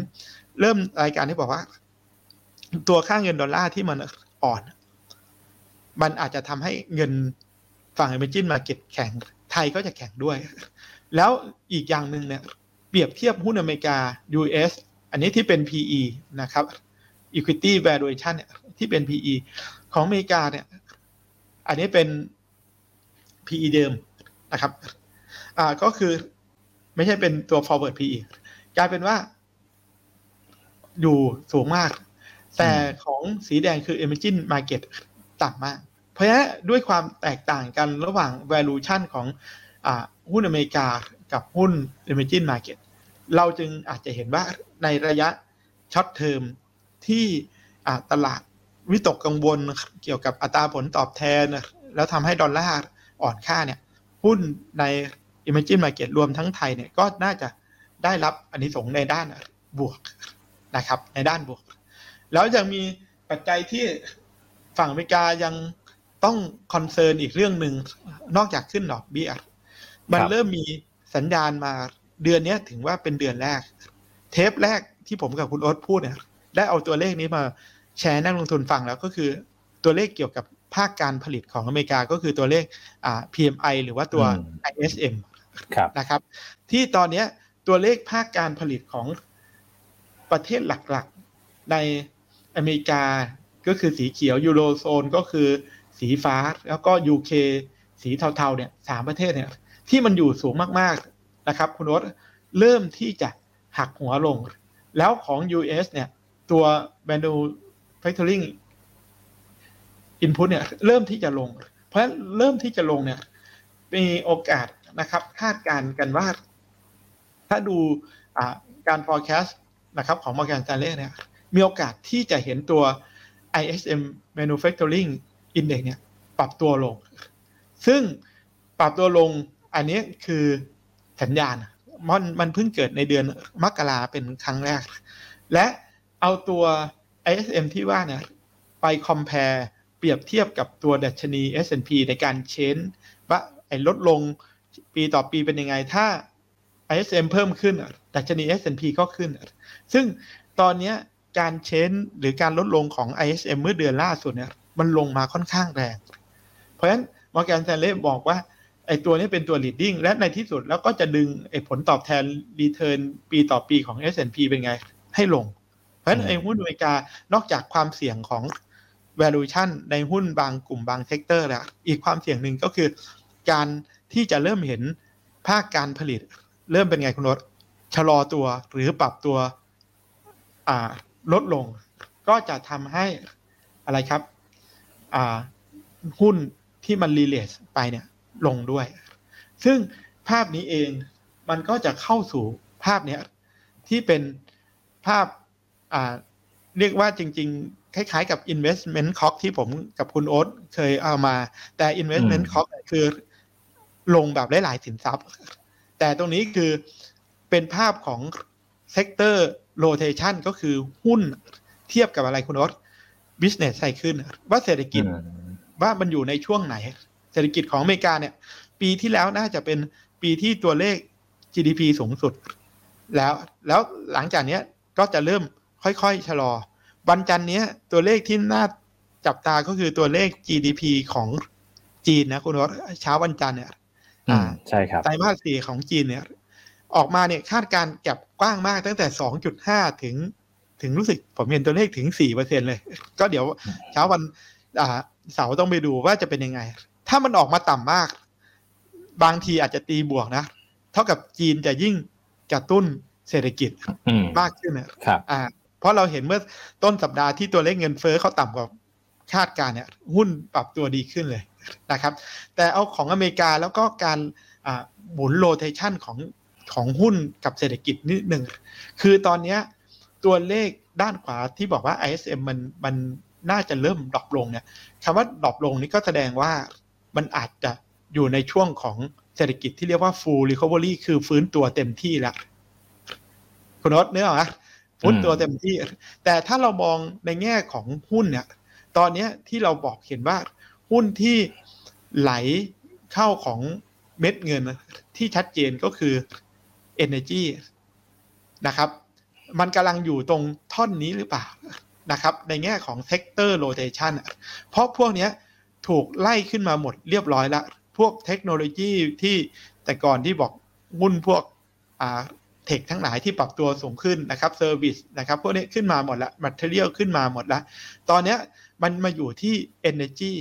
เริ่มรายการที่บอกว่าตัวค่าเงินดอลลาร์ที่มันอ่อนมันอาจจะทำให้เงินฝั่ง Emerging Market แข็งไทยก็จะแข็งด้วยแล้วอีกอย่างนึงเนี่ยเปรียบเทียบหุ้นอเมริกา ยู เอส อันนี้ที่เป็น พี อี นะครับ Equity Valuation เนี่ยที่เป็น พี อี ของอเมริกาเนี่ยอันนี้เป็น พี อี เดิมนะครับอ่าก็คือไม่ใช่เป็นตัว Forward พี อี กลายเป็นว่าอยู่สูงมากแต่ของสีแดงคือ Emerging Market ต่ำมากเพราะฉะนั้นด้วยความแตกต่างกันระหว่าง valuation ของอ่าหุ้นอเมริกากับหุ้น emerging market เราจึงอาจจะเห็นว่าในระยะ short term ที่อ่าตลาดวิตกกังวลเกี่ยวกับอัตราผลตอบแทนแล้วทำให้ดอลลาร์อ่อนค่าเนี่ยหุ้นใน emerging market รวมทั้งไทยเนี่ยก็น่าจะได้รับอานิสงส์ในด้านบวกนะครับในด้านบวกแล้วยังมีปัจจัยที่ฝั่งอเมริกายังต้องคอนเซิร์นอีกเรื่องหนึ่งนอกจากขึ้นดอกเบี้ยมันเริ่มมีสัญญาณมาเดือนนี้ถึงว่าเป็นเดือนแรกเทปแรกที่ผมกับคุณโอ๊ตพูดเนี่ยได้เอาตัวเลขนี้มาแชร์นักลงทุนฟังแล้วก็คือตัวเลขเกี่ยวกับภาคการผลิตของอเมริกาก็คือตัวเลขอ่า พี เอ็ม ไอ หรือว่าตัว ไอ เอส เอ็ม นะครับที่ตอนนี้ตัวเลขภาคการผลิตของประเทศหลักๆในอเมริกาก็คือสีเขียวยูโรโซนก็คือสีฟ้าแล้วก็ ยู เค สีเทาๆเนี่ยสามประเทศเนี่ยที่มันอยู่สูงมากๆนะครับคุณโอ๊ตเริ่มที่จะหักหัวลงแล้วของ ยู เอส เนี่ยตัว manufacturing input เนี่ยเริ่มที่จะลงเพราะฉะนั้นเริ่มที่จะลงเนี่ยมีโอกาสนะครับคาดการณ์กันว่าถ้าดูอ่าการ forecast นะครับของ Morgan Stanley เนี่ยมีโอกาสที่จะเห็นตัว ไอ เอส เอ็มmanufacturingอินเด็กซ์เนี่ยปรับตัวลงซึ่งปรับตัวลงอันนี้คือสัญญาณมันมันเพิ่งเกิดในเดือนมกราเป็นครั้งแรกและเอาตัว ไอ เอส เอ็ม ที่ว่าเนี่ยไป compare เปรียบเทียบกับตัวดัชนี เอส แอนด์ พี ในการเชนว่าไอ้ลดลงปีต่อปีเป็นยังไงถ้า ไอ เอส เอ็ม เพิ่มขึ้นดัชนี เอส แอนด์ พี ก็ขึ้นซึ่งตอนนี้การเชนหรือการลดลงของ ไอ เอส เอ็ม เมื่อเดือนล่าสุดเนี่ยมันลงมาค่อนข้างแรงเพราะฉะนั้น Morgan Stanley บอกว่าไอ้ตัวนี้เป็นตัว leading และในที่สุดแล้วก็จะดึงไอ้ผลตอบแทน return ปีต่อปีของ เอส แอนด์ พี เป็นไงให้ลงเพราะฉะนั้นไอ้หุ้นอเมริกานอกจากความเสี่ยงของ valuation ในหุ้นบางกลุ่มบาง sector แล้วอีกความเสี่ยงหนึ่งก็คือการที่จะเริ่มเห็นภาคการผลิตเริ่มเป็นไงคุณรถชะลอตัวหรือปรับตัวอ่าลดลงก็จะทำให้อะไรครับหุ้นที่มันรีเลทไปเนี่ยลงด้วยซึ่งภาพนี้เองมันก็จะเข้าสู่ภาพเนี้ยที่เป็นภาพเรียกว่าจริงๆ คล้ายๆกับ investment cost ที่ผมกับคุณโอ๊ตเคยเอามาแต่ investment cost คือลงแบบหลายๆสินทรัพย์แต่ตรงนี้คือเป็นภาพของ sector rotation ก็คือหุ้นเทียบกับอะไรคุณโอ๊ต business cycle ว่าเศรษฐกิจว่ามันอยู่ในช่วงไหนเศรษฐกิจของอเมริกาเนี่ยปีที่แล้วน่าจะเป็นปีที่ตัวเลข จี ดี พี สูงสุดแล้วแล้วหลังจากนี้ก็จะเริ่มค่อยๆชะลอวันจันทร์นี้ตัวเลขที่น่าจับตาก็คือตัวเลข จี ดี พี ของจีนนะคุณวัชเช้าวันจันทร์เนี่ยอ่าใช่ครับไตรมาสสี่ของจีนเนี่ยออกมาเนี่ยคาดการณ์แก็บกว้างมากตั้งแต่ สองจุดห้า ถึงถึงรู้สึกผมเห็นตัวเลขถึง สี่เปอร์เซ็นต์ เลยก็เดี๋ยวเช้าวันอ่าเสาร์ต้องไปดูว่าจะเป็นยังไงถ้ามันออกมาต่ำมากบางทีอาจจะตีบวกนะเท่ากับจีนจะยิ่งกระตุ้นเศรษฐกิจมากขึ้นเนี่ยเพราะเราเห็นเมื่อต้นสัปดาห์ที่ตัวเลขเงินเฟ้อเขาต่ำกว่าคาดการณ์เนี่ยหุ้นปรับตัวดีขึ้นเลยนะครับแต่เอาของอเมริกาแล้วก็การหมุนโรเทชันของของหุ้นกับเศรษฐกิจนิดหนึ่งคือตอนนี้ตัวเลขด้านขวาที่บอกว่า ไอ เอส เอ็ม มันมันน่าจะเริ่มดรอปลงเนี่ยคำว่าดรอปลงนี่ก็แสดงว่ามันอาจจะอยู่ในช่วงของเศรษฐกิจที่เรียกว่า full recovery คือฟื้นตัวเต็มที่แล้วคุณน็อตเนื้ออ่ะฟื้นตัวเต็มที่แต่ถ้าเรามองในแง่ของหุ้นเนี่ยตอนนี้ที่เราบอกเห็นว่าหุ้นที่ไหลเข้าของเม็ดเงินที่ชัดเจนก็คือ energy นะครับมันกำลังอยู่ตรงท่อนนี้หรือเปล่านะครับในแง่ของ sector rotation เพราะพวกนี้ถูกไล่ขึ้นมาหมดเรียบร้อยแล้วพวกเทคโนโลยีที่แต่ก่อนที่บอกหุ้นพวกอ่าเทคทั้งหลายที่ปรับตัวสูงขึ้นนะครับเซอร์วิสนะครับพวกนี้ขึ้นมาหมดแล้วแมทเทอเรียลขึ้นมาหมดแล้วตอนนี้มันมาอยู่ที่ energy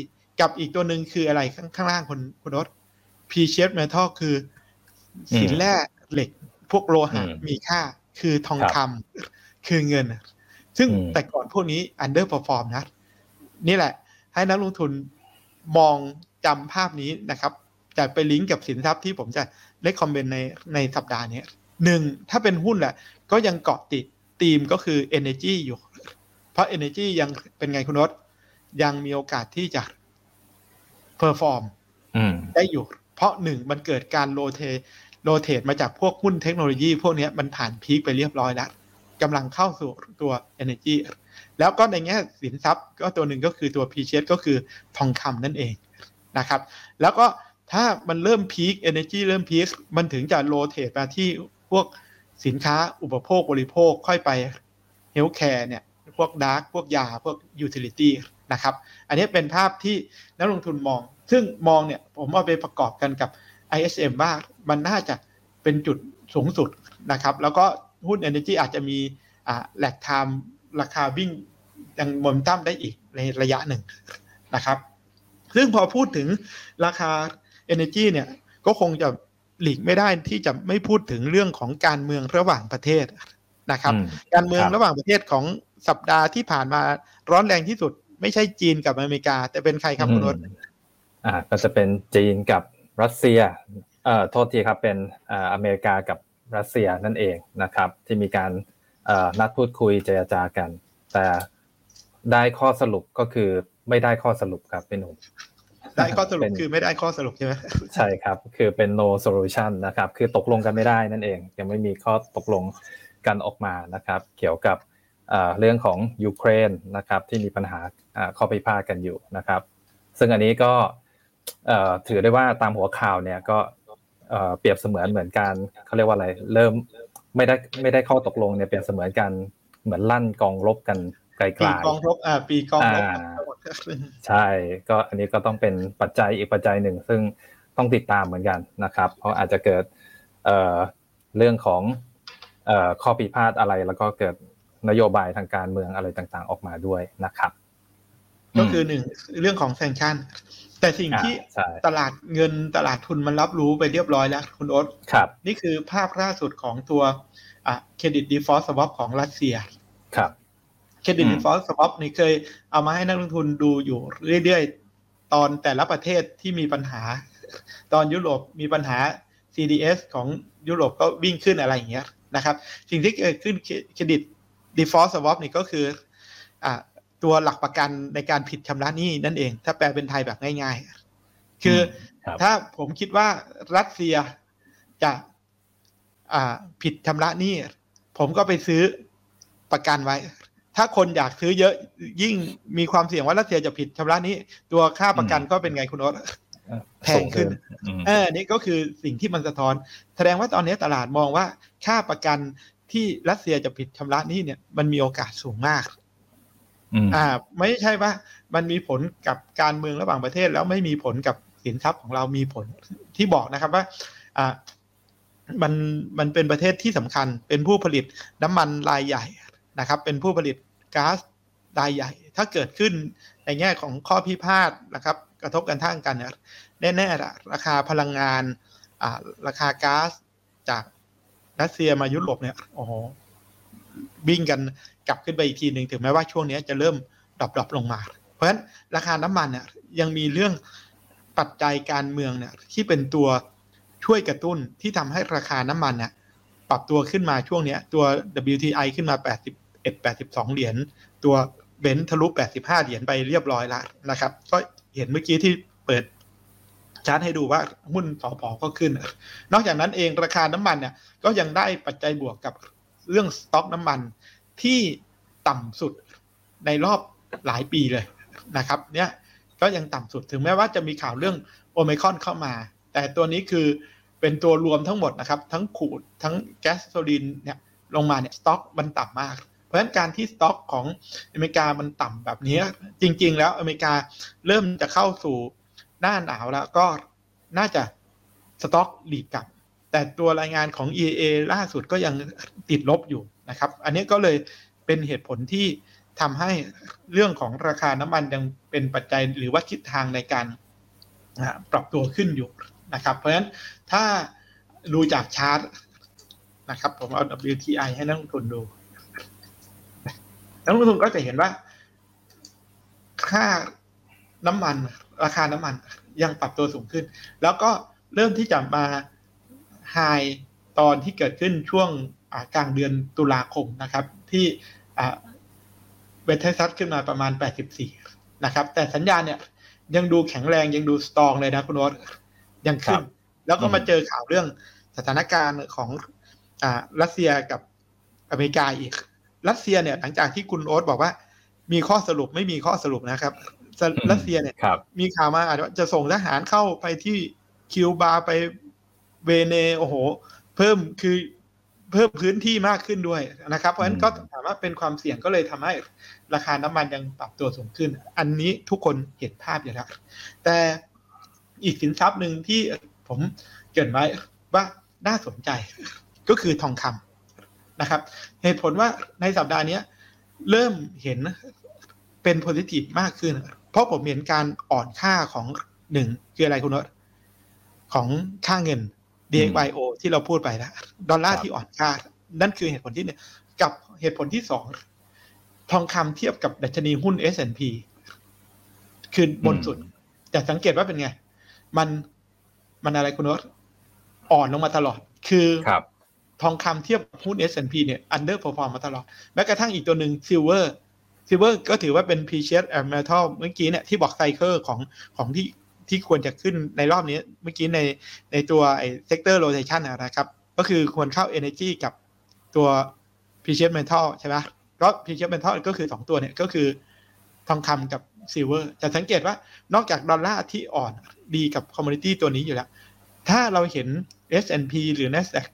กับอีกตัวหนึ่งคืออะไรข้างล่างคนคนรถ precious metal คือสินแร่เหล็กพวกโลหะมีค่าคือทองคำคือเงินซึ่งแต่ก่อนพวกนี้ underperform นะนี่แหละให้นักลงทุนมองจำภาพนี้นะครับจะไปลิงก์กับสินทรัพย์ที่ผมจะเรคคอมเมนต์ในในสัปดาห์นี้หนึ่งถ้าเป็นหุ้นแหละก็ยังเกาะติดธีมก็คือ energy อยู่เพราะ energy ยังเป็นไงคุณรสยังมีโอกาสที่จะ perform ได้อยู่เพราะหนึ่งมันเกิดการโรเทโรเทตมาจากพวกหุ้นเทคโนโลยีพวกนี้มันผ่านพีคไปเรียบร้อยแล้วกำลังเข้าสู่ตัว energy แล้วก็ในแง่สินทรัพย์ก็ตัวหนึ่งก็คือตัว precious ก็คือทองคำนั่นเองนะครับแล้วก็ถ้ามันเริ่มพีค energy เริ่มพีคมันถึงจะโรเทตมาที่พวกสินค้าอุปโภคบริโภคค่อยไป healthcare เนี่ยพวก dark พวกยาพวก utility นะครับอันนี้เป็นภาพที่นักลงทุนมองซึ่งมองเนี่ยผมเอาไปประกอบกันกับ ไอ เอส เอ็ม ว่ามันน่าจะเป็นจุดสูงสุดนะครับแล้วก็หุ้น energy อาจจะมีอ่า lag time ราคาวิ่งยังมอมตั้มได้อีกในระยะหนึ่งนะครับซึ่งพอพูดถึงราคา energy เนี่ยก็คงจะหลีกไม่ได้ที่จะไม่พูดถึงเรื่องของการเมืองระหว่างประเทศนะครับการเมืองระหว่างประเทศของสัปดาห์ที่ผ่านมาร้อนแรงที่สุดไม่ใช่จีนกับอเมริกาแต่เป็นใครครับคุณรัตน์อ่าก็จะเป็นจีนกับรัสเซียเอ่อโทษทีครับเป็นอ่าอเมริกากับรัสเซียนั่นเองนะครับที่มีการเอ่อนัดพูดคุยเจรจากันแต่ได้ข้อสรุปก็คือไม่ได้ข้อสรุปครับเป็นหนุ่มได้ข้อสรุปคือไม่ได้ข้อสรุปใช่ไหมใช่ครับคือเป็น no solution นะครับคือตกลงกันไม่ได้นั่นเองยังไม่มีข้อตกลงกันออกมานะครับเกี่ยวกับเรื่องของยูเครนนะครับที่มีปัญหาข้อพิพาทกันอยู่นะครับซึ่งอันนี้ก็ถือได้ว่าตามหัวข่าวเนี่ยก็เปรียบเสมือนเหมือนการเขาเรียกว่าอะไรเริ่มไม่ได้ไม่ได้ข้อตกลงเนี่ยเปรียบเสมือนกันเหมือนลั่นกองรบกันไกลๆปีกองรบอ่าปีกองรบใช่ก็อันนี้ก็ต้องเป็นปัจจัยอีกปัจจัยหนึ่งซึ่งต้องติดตามเหมือนกันนะครับเพราะอาจจะเกิดเอ่อเรื่องของเอ่อข้อพิพาทอะไรแล้วก็เกิดนโยบายทางการเมืองอะไรต่างๆออกมาด้วยนะครับก็คือหนึ่งเรื่องของแซงชั่นแต่สิ่งที่ตลาดเงินตลาดทุนมันรับรู้ไปเรียบร้อยแล้วคุณโอ๊ตครับนี่คือภาพล่าสุดของตัวอ่ะ Credit Default Swap ของรัสเซียครับCredit Default Swap นี่เคยเอามาให้นักลงทุนดูอยู่เรื่อยๆตอนแต่ละประเทศที่มีปัญหาตอนยุโรปมีปัญหา ซี ดี เอส ของยุโรปก็วิ่งขึ้นอะไรอย่างเงี้ยนะครับสิ่งที่เกิดขึ้น Credit Default Swap นี่ก็คืออ่า ตัวหลักประกันในการผิดชำระหนี้นั่นเองถ้าแปลเป็นไทยแบบง่ายๆคือถ้าผมคิดว่ารัสเซียจะผิดชำระหนี้ผมก็ไปซื้อประกันไว้ถ้าคนอยากซื้อเยอะยิ่งมีความเสี่ยงว่ารัสเซียจะผิดชำระหนี้ตัวค่าประกันก็เป็นไงคุณโอ๊ตแพงขึ้นเออนี่ก็คือสิ่งที่มันสะท้อนแสดงว่าตอนนี้ตลาดมองว่าค่าประกันที่รัสเซียจะผิดชำระหนี้เนี่ยมันมีโอกาสสูงมากอ่าไม่ใช่ว่ามันมีผลกับการเมืองระหว่างประเทศแล้วไม่มีผลกับสินทรัพย์ของเรามีผลที่บอกนะครับว่าอ่ามันมันเป็นประเทศที่สำคัญเป็นผู้ผลิตน้ำมันรายใหญ่นะครับเป็นผู้ผลิตก๊าซรายใหญ่ถ้าเกิดขึ้นในแง่ของข้อพิพาทนะครับกระทบกันทั่งกันเนี่ยแน่ๆละราคาพลังงานอ่าราคาก๊าซจากรัสเซียมายุโรปเนี่ยโอ้โหวิ่งกันกลับขึ้นไปอีกทีนึงถึงแม้ว่าช่วงนี้จะเริ่มดรอปๆลงมาเพราะฉะนั้นราคาน้ำมันเนี่ยยังมีเรื่องปัจจัยการเมืองเนี่ยที่เป็นตัวช่วยกระตุ้นที่ทำให้ราคาน้ำมันเนี่ยปรับตัวขึ้นมาช่วงนี้ตัว ดับเบิลยู ที ไอ ขึ้นมาแปดสิบเอ็ด แปดสิบสอง เหรียญตัวเบนซ์ทะลุแปดสิบห้าเหรียญไปเรียบร้อยแล้วนะครับก็เห็นเมื่อกี้ที่เปิดชาร์ตให้ดูว่าหุ้นสผ.ก็ขึ้นนอกจากนั้นเองราคาน้ำมันเนี่ยก็ยังได้ปัจจัยบวกกับเรื่องสต็อกน้ำมันที่ต่ำสุดในรอบหลายปีเลยนะครับเนี่ยก็ยังต่ำสุดถึงแม้ว่าจะมีข่าวเรื่องโอไมครอนเข้ามาแต่ตัวนี้คือเป็นตัวรวมทั้งหมดนะครับทั้งขูดทั้งแก๊สโซลินเนี่ยลงมาเนี่ยสต็อกมันต่ำมากเพราะฉะนั้นการที่สต็อกของอเมริกามันต่ำแบบนี้จริงๆแล้วอเมริกาเริ่มจะเข้าสู่หน้าหนาวแล้วก็น่าจะสต็อกหลีกกลับแต่ตัวรายงานของ อี เอ เอ ล่าสุดก็ยังติดลบอยู่นะครับอันนี้ก็เลยเป็นเหตุผลที่ทำให้เรื่องของราคาน้ำมันยังเป็นปัจจัยหรือว่าทิศทางในการปรับตัวขึ้นอยู่นะครับเพราะฉะนั้นถ้าดูจากชาร์ตนะครับผมเอา ดับเบิลยู ที ไอ ให้นักลงทุนดูนักลงทุนก็จะเห็นว่าค่าน้ำมันราคาน้ำมันยังปรับตัวสูงขึ้นแล้วก็เริ่มที่จะมาไฮตอนที่เกิดขึ้นช่วงกลางเดือนตุลาคมนะครับที่เวทไทซัสขึ้นมาประมาณแปดสิบสี่นะครับแต่สัญญาณเนี่ยยังดูแข็งแรงยังดูสตรองเลยนะคุณวรยังขึ้นแล้วก็มาเจอข่าวเรื่องสถานการณ์ของอ่ารัสเซียกับอเมริกาอีกรัสเซียเนี่ยหลังจากที่คุณโอ๊ตบอกว่ามีข้อสรุปไม่มีข้อสรุปนะครับรัสเซียเนี่ยมีข่าวมาอาจจะส่งทหารเข้าไปที่คิวบาไปเวเนโอ้โหเพิ่มคือเพิ่มพื้นที่มากขึ้นด้วยนะครับเพราะฉะนั้นก็ถามว่าเป็นความเสี่ยงก็เลยทำให้ราคาน้ำมันยังปรับตัวสูงขึ้นอันนี้ทุกคนเห็นภาพอยู่แล้วแต่อีกสินทรัพย์หนึ่งที่ผมเกริ่นไว้ว่าน่าสนใจก็คือทองคำนะครับเหตุผลว่าในสัปดาห์นี้เริ่มเห็นเป็นโพซิทีฟมากขึ้นเพราะผมเห็นการอ่อนค่าของหนึ่งคืออะไรคุณโอ๊ตของค่าเงิน ดี เอ็กซ์ วาย โอ ที่เราพูดไปแล้วดอลลาร์ที่อ่อนค่านั่นคือเหตุผลที่หนึ่งกับเหตุผลที่สองทองคำเทียบกับดัชนีหุ้น เอส แอนด์ พี คือบนสุดแต่สังเกตว่าเป็นไงมันมันอะไรคุณโอ๊ตอ่อนลงมาตลอดคือทองคำเทียบหุ้น เอส แอนด์ พี เนี่ยอันเดอร์เพอร์ฟอร์มมาตลอดแม้กระทั่งอีกตัวหนึ่งซิลเวอร์ซิลเวอร์ก็ถือว่าเป็น precious metal เมื่อกี้เนี่ยที่บอกไซเคิลของของที่ที่ควรจะขึ้นในรอบนี้เมื่อกี้ในในตัวไอ้ sector rotation นะครับก็คือควรเข้า energy กับตัว precious metal ใช่ไหมก็ precious metal ก็คือสองตัวเนี่ยก็คือทองคำกับซิลเวอร์จะสังเกตว่านอกจากดอลลาร์ที่อ่อนดีกับคอมมูนิตี้ตัวนี้อยู่แล้วถ้าเราเห็น เอส แอนด์ พี หรือ Nasdaq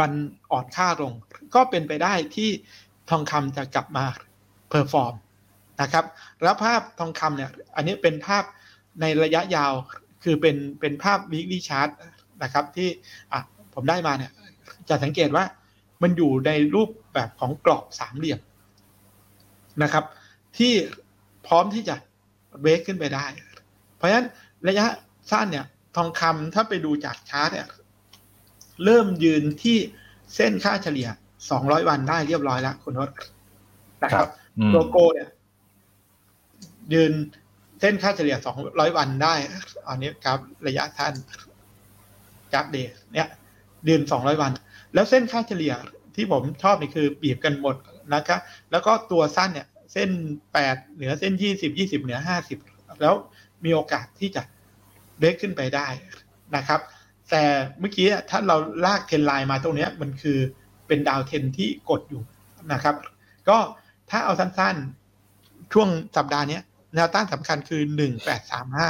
มันอ่อนค่าลงก็เป็นไปได้ที่ทองคำจะกลับมาเพอร์ฟอร์มนะครับแล้วภาพทองคำเนี่ยอันนี้เป็นภาพในระยะยาวคือเป็นเป็นภาพ weekly chart นะครับที่อ่ะผมได้มาเนี่ยจะสังเกตว่ามันอยู่ในรูปแบบของกรอบสามเหลี่ยมนะครับที่พร้อมที่จะเบรกขึ้นไปได้เพราะฉะนั้นระยะสั้นเนี่ยทองคำถ้าไปดูจากชาร์ตเนี่ยเริ่มยืนที่เส้นค่าเฉลี่ยสองร้อยวันได้เรียบร้อยแล้วคุณโอ๊ตนะครับตัวโกเนี่ยยืนเส้นค่าเฉลี่ยสองร้อยวันได้อันนี้ครับระยะสั้นกราฟเดย์เนี่ยยืนสองร้อยวันแล้วเส้นค่าเฉลี่ยที่ผมชอบนี่คือบีบกันหมดนะครับแล้วก็ตัวสั้นเนี่ย เส้นแปดเหนือเส้นยี่สิบ ยี่สิบเหนือห้าสิบแล้วมีโอกาสที่จะเบรกขึ้นไปได้นะครับแต่เมื่อกี้ถ้าเราลากเทรนไลน์มาตรงนี้มันคือเป็นดาวเทรนที่กดอยู่นะครับก็ถ้าเอาสั้นๆช่วงสัปดาห์นี้แนวต้านสำคัญคือหนึ่งแปดสามห้า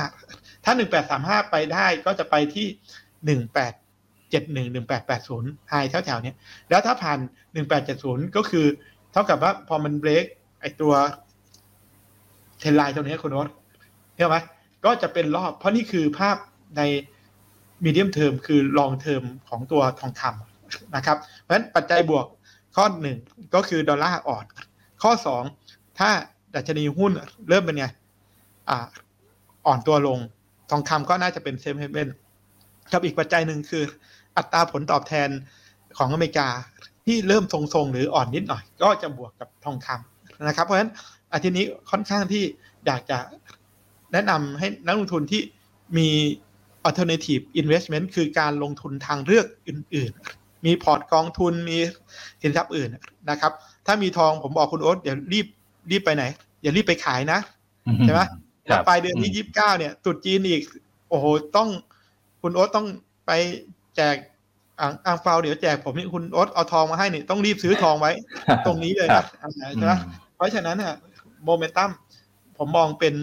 ถ้าหนึ่งแปดสามห้าไปได้ก็จะไปที่หนึ่งแปดเจ็ดหนึ่ง หนึ่งแปดแปดศูนย์ไฮแถวๆนี้แล้วถ้าผ่านหนึ่งแปดเจ็ดศูนย์ก็คือเท่ากับว่าพอมันเบรกไอตัวเทรนไลน์ตรงนี้คุณโน้ตเข้าไหมก็จะเป็นรอบเพราะนี่คือภาพในมีเดียมเทอมคือลองเทอมของตัวทองคำนะครับเพราะฉะนั้นปัจจัยบวกข้อหนึ่งก็คือดอลลาร์อ่อนข้อสองถ้าดัชนีหุ้นเริ่มเป็นไง อ, อ่อนตัวลงทองคำก็น่าจะเป็นเซฟเฮเว่นครับอีกปัจจัยหนึ่งคืออัตราผลตอบแทนของอเมริกาที่เริ่มทรงๆหรืออ่อนนิดหน่อยก็จะบวกกับทองคำนะครับเพราะฉะนั้นอาทิตย์นี้ค่อนข้างที่อยากจะแนะนำให้นักลงทุนที่มี alternative investment คือการลงทุนทางเลือกอื่นๆมีพอร์ตกองทุนมีสินทรัพย์อื่นนะครับถ้ามีทองผมบอกคุณโอ๊ตอย่ารีบรีบไปไหนอย่ารีบไปขายนะ ใช่ไหมปลายเดือนที่ยี่สิบเก้าเนี่ยตรุษจีนอีกโอ้โหต้องคุณโอ๊ตต้องไปแจกอ่างเปาเดี๋ยวแจกผมนี่คุณโอ๊ตเอาทองมาให้นี่ต้องรีบซื้อทองไว้ตรงนี้เลยนะใช่ไหมเพราะฉะนั้นเนี่ยโมเมนตัมผมมองเป็น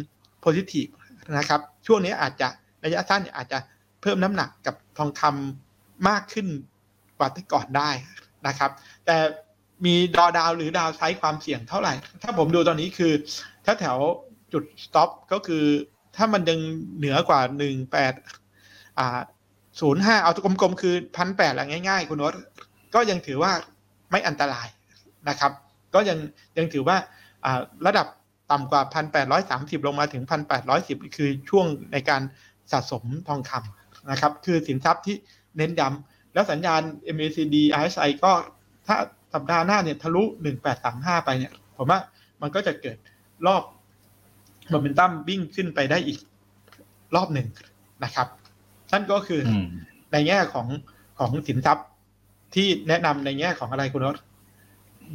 positive นะครับช่วงนี้อาจจะระยะสั้นอาจจะเพิ่มน้ำหนักกับทองคำมากขึ้นกว่าแต่ก่อนได้นะครับแต่มีดอดาวหรือดาวไซด์ความเสี่ยงเท่าไหร่ถ้าผมดูตอนนี้คือถ้าแถวจุด stop ก็คือถ้ามันยังเหนือกว่าหนึ่งแปดอ่าศูนย์ห้าเอากลมๆคือ หนึ่งพันแปดร้อย ละง่ายๆคุณโน้ตก็ยังถือว่าไม่อันตรายนะครับก็ยังยังถือว่าอ่าระดับต่ำกว่า หนึ่งพันแปดร้อยสามสิบ ลงมาถึง หนึ่งพันแปดร้อยสิบ คือช่วงในการสะสมทองคำนะครับคือสินทรัพย์ที่เน้นย้ำแล้วสัญญาณ เอ็ม เอ ซี ดี อาร์ เอส ไอ ก็ถ้าสัปดาห์หน้าเนี่ยทะลุหนึ่งแปดสามห้าไปเนี่ยผมว่ามันก็จะเกิดรอบโมเมนตัมวิ่งขึ้นไปได้อีกรอบหนึ่งนะครับนั่นก็คือในแง่ของของสินทรัพย์ที่แนะนำในแง่ของอะไรคุณรส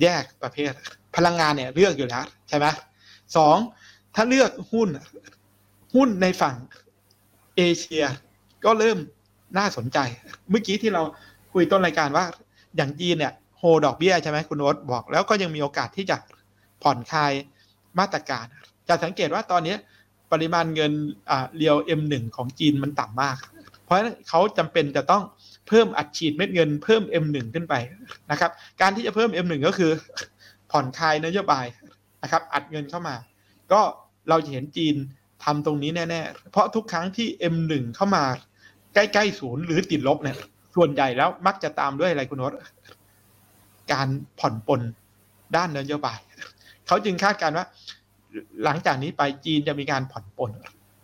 แยกประเภทพลังงานเนี่ยเลือกอยู่แล้วใช่ไหมสองถ้าเลือกหุ้นหุ้นในฝั่งเอเชียก็เริ่มน่าสนใจเมื่อกี้ที่เราคุยต้นรายการว่าอย่างจีนเนี่ยโฮดอกเบี้ยใช่ไหมคุณโอ๊ตบอกแล้วก็ยังมีโอกาสที่จะผ่อนคลายมาตรการจะสังเกตว่าตอนนี้ปริมาณเงินเรียว เอ็ม หนึ่ง ของจีนมันต่ำมากเพราะฉะนั้นเขาจำเป็นจะต้องเพิ่มอัดฉีดเม็ดเงินเพิ่ม เอ็ม หนึ่ง ขึ้นไปนะครับการที่จะเพิ่ม เอ็ม หนึ่ง ก็คือผ่อนคลายนโยบายนะครับอัดเงินเข้ามาก็เราจะเห็นจีนทำตรงนี้แน่ๆเพราะทุกครั้งที่ เอ็ม หนึ่ง เข้ามาใกล้ๆศูนย์หรือติดลบเนี่ยส่วนใหญ่แล้วมักจะตามด้วยอะไรคุณโน้ตการผ่อนปลนด้านนโยบายเขาจึงคาดการณ์ว่าหลังจากนี้ไปจีนจะมีการผ่อนปลน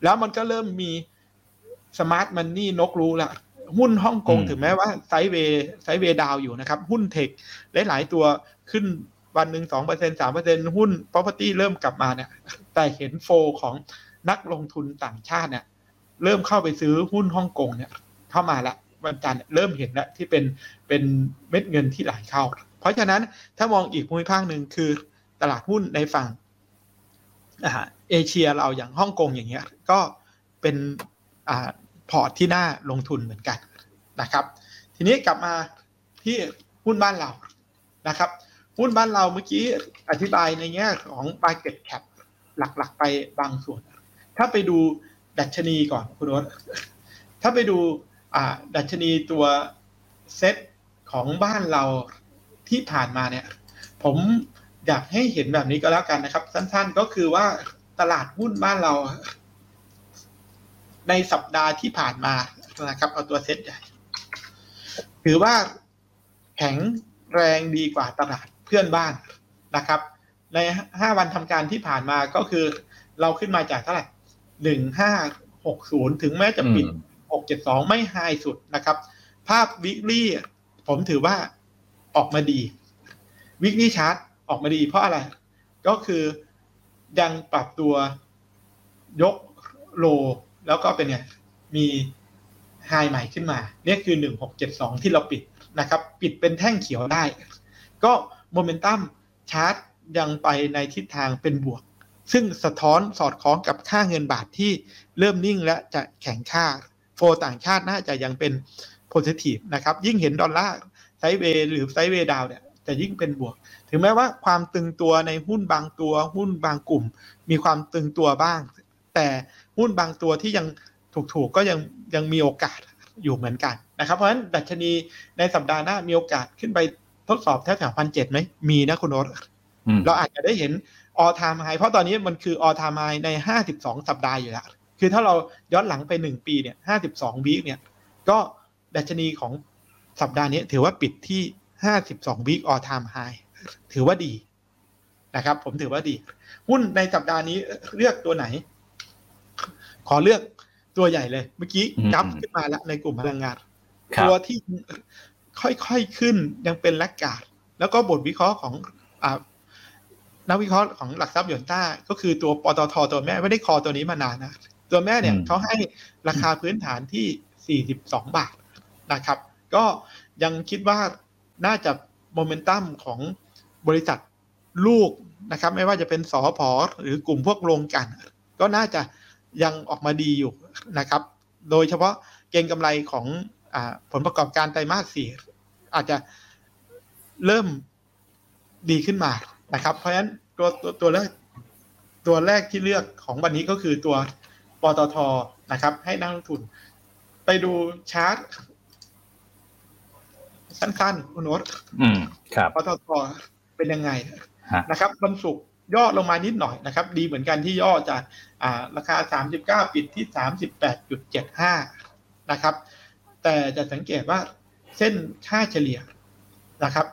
แล้วมันก็เริ่มมีสมาร์ทมันนี่นกรู้ละหุ้นฮ่องกงถึงแม้ว่าไซด์เวย์ไซด์เวย์ดาวอยู่นะครับหุ้นเทคหลายๆตัวขึ้นวันหนึ่ง สองเปอร์เซ็นต์ สามเปอร์เซ็นต์ หุ้น property เริ่มกลับมาเนี่ยแต่เห็นโฟของนักลงทุนต่างชาติเนี่ยเริ่มเข้าไปซื้อหุ้นฮ่องกงเนี่ยเข้ามาแล้ววันจันทร์เริ่มเห็นแล้วที่เป็นเป็นเม็ดเงินที่ไหลเข้าเพราะฉะนั้นถ้ามองอีกภูมิภาคหนึ่งคือตลาดหุ้นในฝั่งเอเชียเราอย่างฮ่องกงอย่างเงี้ยก็เป็นอ่าพอร์ตที่น่าลงทุนเหมือนกันนะครับทีนี้กลับมาที่หุ้นบ้านเรานะครับหุ้นบ้านเราเมื่อกี้อธิบายในแง่ของ market cap หลักๆไปบางส่วนถ้าไปดูดัชนีก่อนคุณโอ๊ตถ้าไปดูดัชนีตัวเซตของบ้านเราที่ผ่านมาเนี่ยผมอยากให้เห็นแบบนี้ก็แล้วกันนะครับสั้นๆก็คือว่าตลาดหุ้นบ้านเราในสัปดาห์ที่ผ่านมานะครับเอาตัวเซตใหญ่ถือว่าแข็งแรงดีกว่าตลาดเพื่อนบ้านนะครับในห้าวันทำการที่ผ่านมาก็คือเราขึ้นมาจากเท่าไหร่หนึ่งพันห้าร้อยหกสิบถึงแม้จะปิดหกร้อยเจ็ดสิบสองไม่ไฮสุดนะครับภาพ weekly ผมถือว่าออกมาดี weekly chart ออกมาดีเพราะอะไรก็คือยังปรับตัวยกโลแล้วก็เป็นไงมีไฮใหม่ขึ้นมาเนี่ยคือหนึ่งพันหกร้อยเจ็ดสิบสองที่เราปิดนะครับปิดเป็นแท่งเขียวได้ก็โมเมนตัมชาร์ต ยังไปในทิศทางเป็นบวกซึ่งสะท้อนสอดคล้องกับค่าเงินบาทที่เริ่มนิ่งและจะแข็งค่าโฟต่างชาติน่าจะยังเป็นโพซิทีฟนะครับยิ่งเห็นดอลลาร์ไซด์เวย์หรือไซด์เวย์ดาวเนี่ยจะยิ่งเป็นบวกถึงแม้ว่าความตึงตัวในหุ้นบางตัวหุ้นบางกลุ่มมีความตึงตัวบ้างแต่หุ้นบางตัวที่ยังถูกๆก็ยังยังมีโอกาสอยู่เหมือนกันนะครับเพราะฉะนั้นดัชนีในสัปดาห์หน้ามีโอกาสขึ้นไปทดสอบแถวแถวพันเจ็ดไหมมีนะคุณโน้ตเราอาจจะได้เห็นออลไทม์ไฮเพราะตอนนี้มันคือออลไทม์ไฮในห้าสิบสองสัปดาห์อยู่แล้วคือถ้าเราย้อนหลังไปหนึ่งปีเนี่ยห้าสิบสองวีคเนี่ยก็ดัชนีของสัปดาห์นี้ถือว่าปิดที่ห้าสิบสองวีคออลไทม์ไฮถือว่าดีนะครับผมถือว่าดีหุ้นในสัปดาห์นี้เลือกตัวไหนขอเลือกตัวใหญ่เลยเมื่อกี้จับขึ้นมาแล้วในกลุ่มพลังงานตัวที่ค่อยๆขึ้นยังเป็นแลกการ์ดแล้วก็บทวิเคราะห์ของอ่านักวิเคราะห์ของหลักทรัพย์หยวนต้าก็คือตัวปตท.ตัวแม่ไม่ได้คอตัวนี้มานานนะตัวแม่เนี่ยเขาให้ราคาพื้นฐานที่สี่สิบสองบาทนะครับก็ยังคิดว่าน่าจะโมเมนตัมของบริษัทลูกนะครับไม่ว่าจะเป็นสผ.หรือกลุ่มพวกโรงกลั่นก็น่าจะยังออกมาดีอยู่นะครับโดยเฉพาะเก็งกำไรของอ่าผลประกอบการไตรมาสสี่อาจจะเริ่มดีขึ้นมานะครับเพราะฉะนั้นตัวตัวตัวแรกตัวแรกที่เลือกของวันนี้ก็คือตัวปตท.นะครับให้นักลงทุนไปดูชาร์ตสั้นๆคุณโน้ตปตท.เป็นยังไงนะครับวันศุกร์ย่อลงมานิดหน่อยนะครับดีเหมือนกันที่ย่อจากอ่าราคาสามสิบเก้าปิดที่ สามสิบแปดจุดเจ็ดห้า นะครับแต่จะสังเกตว่าเส้นค่าเฉลี่ยนะครับ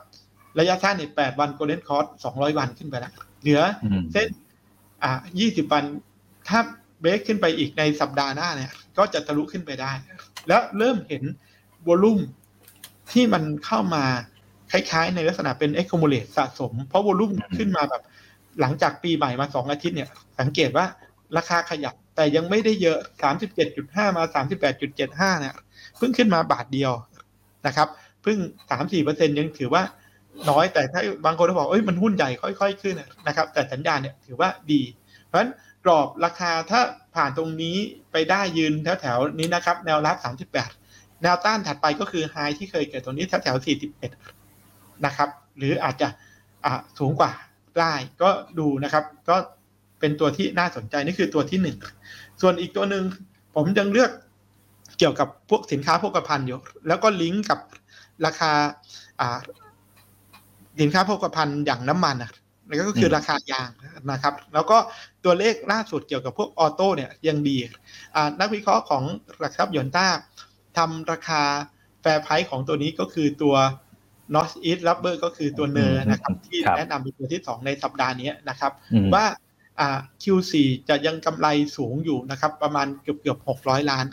ระยะสั้นนี่แปดวันโกลเด้นคอร์สสองร้อยวันขึ้นไปแล้วเหลือเส้นอ่ายี่สิบวันถ้าเบรกขึ้นไปอีกในสัปดาห์หน้าเนี่ยก็จะทะลุขึ้นไปได้แล้วเริ่มเห็นวอลุ่มที่มันเข้ามาคล้ายๆในลักษณะเป็น accumulate สะสมเพราะวอลุ่มขึ้นมาแบบหลังจากปีใหม่มาสองอาทิตย์เนี่ยสังเกตว่าราคาขยับแต่ยังไม่ได้เยอะ สามสิบเจ็ดจุดห้า มา สามสิบแปดจุดเจ็ดห้า เนี่ยเพิ่งขึ้นมาบาทเดียวนะครับเพิ่ง สามถึงสี่เปอร์เซ็นต์ ยังถือว่าน้อยแต่ถ้าบางคนก็บอกเอ้ยมันหุ้นใหญ่ค่อยๆขึ้นนะครับแต่สัญญาณเนี่ยถือว่าดีเพราะฉะนั้นกรอบราคาถ้าผ่านตรงนี้ไปได้ยืนแถวๆนี้นะครับแนวรับสามสิบแปดแนวต้านถัดไปก็คือไฮที่เคยเกิดตรงนี้แถวๆสี่สิบเอ็ดนะครับหรืออาจจะอ่ะสูงกว่าได้ก็ดูนะครับก็เป็นตัวที่น่าสนใจนี่คือตัวที่หนึ่งส่วนอีกตัวนึงผมยังเลือกเกี่ยวกับพวกสินค้าโภคภัณฑ์อยู่แล้วก็ลิงก์กับราคาอ่าสินค้าโภคภัณฑ์อย่างน้ำมันนะแล้วก็คือราคายางนะครับแล้วก็ตัวเลขล่าสุดเกี่ยวกับพวกออโต้เนี่ยยังดีนักวิเคราะห์ของหลักทรัพย์หยวนต้าทำราคาแฟร์ไพรส์ของตัวนี้ก็คือตัว North East Rubber ก็คือตัวเนอร์นะครับที่แนะนำเป็นตัวที่สองในสัปดาห์นี้นะครับว่า คิว สี่ จะยังกำไรสูงอยู่นะครับประมาณเกือบๆหกร้อยล้าน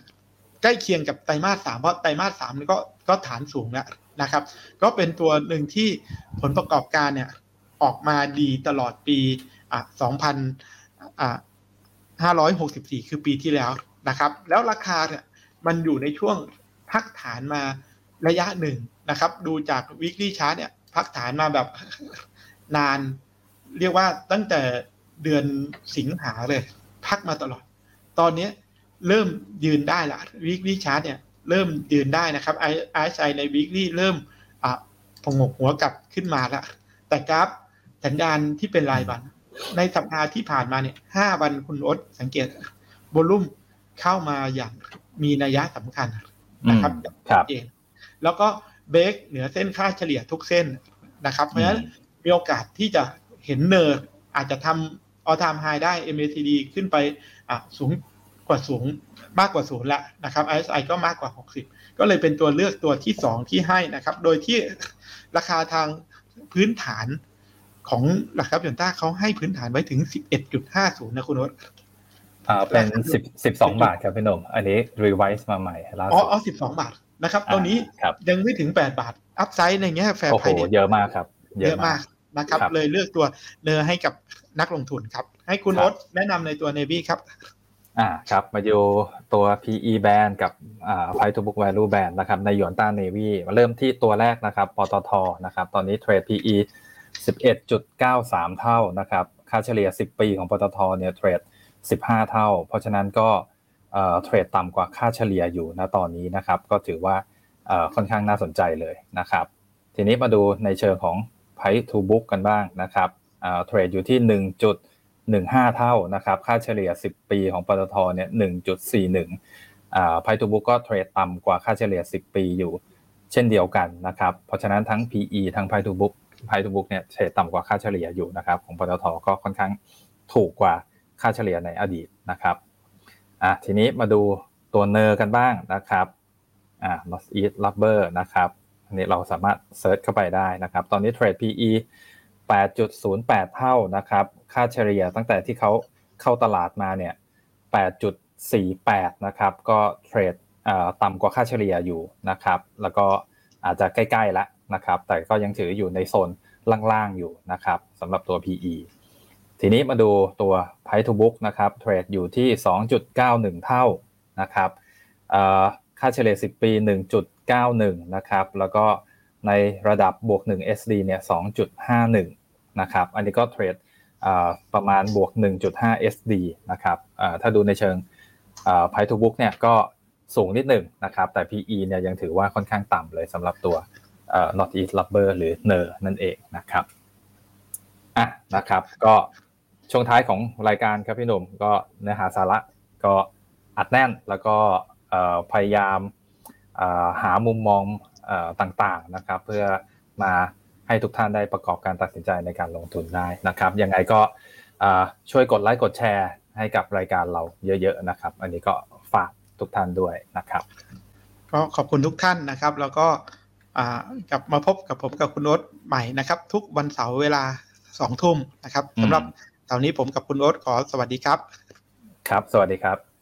ใกล้เคียงกับไตรมาสสามเพราะไตรมาสสามนี่ก็ก็ฐานสูงแล้วนะครับก็เป็นตัวหนึ่งที่ผลประกอบการเนี่ยออกมาดีตลอดปีอ่ะสองพันห้าร้อยหกสิบสี่คือปีที่แล้วนะครับแล้วราคาเนี่ยมันอยู่ในช่วงพักฐานมาระยะหนึ่งนะครับดูจาก weekly chart เนี่ยพักฐานมาแบบนานเรียกว่าตั้งแต่เดือนสิงหาเลยพักมาตลอดตอนนี้เริ่มยืนได้ละ weekly chart เนี่ยเริ่มยืนได้นะครับ อาร์ เอส ไอ ใน weekly เริ่มอ่ะผงกหัวกลับขึ้นมาแล้วแต่กราฟสัญญาณที่เป็นรายวันในสัปดาห์ที่ผ่านมาเนี่ยห้าวันคุณอดสังเกตวอลุ่มเข้ามาอย่างมีนัยสำคัญนะครับครับแล้วก็เบรกเหนือเส้นค่าเฉลี่ยทุกเส้นนะครับเพราะฉะนั้นมีโอกาสที่จะเห็นเนอร์อาจจะทำออลไทม์ไฮได้ เอ็ม เอ ซี ดี ขึ้นไปอ่ะสูงกว่าสูงมากกว่าศูนย์ละนะครับ อาร์ เอส ไอ ก็มากกว่าหกสิบก็เลยเป็นตัวเลือกตัวที่สองที่ให้นะครับโดยที่ราคาทางพื้นฐานของหลักทรัพย์หยวนต้าเขาให้พื้นฐานไว้ถึง สิบเอ็ดจุดห้าศูนย์ นะคุณโน้ตอ่าเป็นสิบ สิบสองบาทครับพี่หนุ่มอันนี้รีไวซ์มาใหม่ล่าสุดอ๋ออ๋อสิบสองบาทนะครับตอนนี้ยังไม่ถึงแปดบาทอัพไซด์ในแง่แฟร์ไพรส์เยอะมากครับเยอะมากนะครับเลยเลือกตัวเนอให้กับนักลงทุนครับให้คุณโน้ตแนะนำในตัว Navy ครับอ่าครับมาอยู่ตัว พี อี band กับอ่า Price to Book Value band นะครับในหยวนต้า Navy มาเริ่มที่ตัวแรกนะครับปตทนะครับตอนนี้เทรด พี อี สิบเอ็ดจุดเก้าสาม เท่านะครับค่าเฉลี่ยสิบปีของปตทเนี่ยเทรดสิบห้าเท่าเพราะฉะนั้นก็เอ่อเทรดต่ำกว่าค่าเฉลี่ยอยู่ณตอนนี้นะครับก็ถือว่าเอ่อค่อนข้างน่าสนใจเลยนะครับทีนี้มาดูในเชิงของ Price to Book กันบ้างนะครับเอ่อเทรดอยู่ที่ หนึ่งจุดหนึ่งห้า เท่านะครับค่าเฉลี่ยสิบปีของปตทเนี่ย หนึ่งจุดสี่หนึ่ง เอ่อ Price to Book ก็เทรดต่ำกว่าค่าเฉลี่ยสิบปีอยู่เช่นเดียวกันนะครับเพราะฉะนั้นทั้ง พี อี ทั้ง Price to Book Price to Book เนี่ยเทรดต่ำกว่าค่าเฉลี่ยอยู่นะครับของปตทก็ค่อนข้างถูกกว่าค่าเฉลี่ยในอดีตนะครับอ่ะทีนี้มาดูตัวเนอร์กันบ้างนะครับอ่า North East Rubber นะครับอันนี้เราสามารถเซิร์ชเข้าไปได้นะครับตอนนี้เทรด พี อี แปดจุดศูนย์แปด เท่านะครับค่าเฉลี่ยตั้งแต่ที่เขาเข้าตลาดมาเนี่ย แปดจุดสี่แปด นะครับก็เทรดเอ่อต่ำกว่าค่าเฉลี่ยอยู่นะครับแล้วก็อาจจะใกล้ๆละนะครับแต่ก็ยังถืออยู่ในโซนล่างๆอยู่นะครับสำหรับตัว พี อี ทีนี้มาดูตัว Price to Book นะครับเทรดอยู่ที่ สองจุดเก้าหนึ่ง เท่านะครับเอ่อค่าเฉลี่ยสิบปี หนึ่งจุดเก้าหนึ่ง นะครับแล้วก็ในระดับบวกหนึ่ง เอส ดี เนี่ย สองจุดห้าหนึ่ง นะครับอันนี้ก็เทรดเอ่อประมาณบวก หนึ่งจุดห้า เอส ดี นะครับเอ่อถ้าดูในเชิงเอ่อ Price to Book เนี่ยก็สูงนิดหนึ่งนะครับแต่ พี อี เนี่ยยังถือว่าค่อนข้างต่ำเลยสำหรับตัวเอ่อ North East Rubber หรือ เอ็น อี อาร์ นั่นเองนะครับอ่ะนะครับก็ช่วงท้ายของรายการครับพี่หนุ่มก็เนื้อหาสาระก็อัดแน่นแล้วก็เอ่อพยายามเอ่อหามุมมองเอ่อต่างๆนะครับเพื่อมาให้ทุกท่านได้ประกอบการตัดสินใจในการลงทุนได้นะครับยังไงก็เอ่อช่วยกดไลค์กดแชร์ให้กับรายการเราเยอะๆนะครับอันนี้ก็ฝากทุกท่านด้วยนะครับก็ขอบคุณทุกท่านนะครับแล้วก็กลับมาพบกับผมกับคุณโอ๊ตใหม่นะครับทุกวันเสาร์เวลา สองทุ่มนะครับสำหรับตอนนี้ผมกับคุณโอ๊ตขอสวัสดีครับครับสวัสดีครับ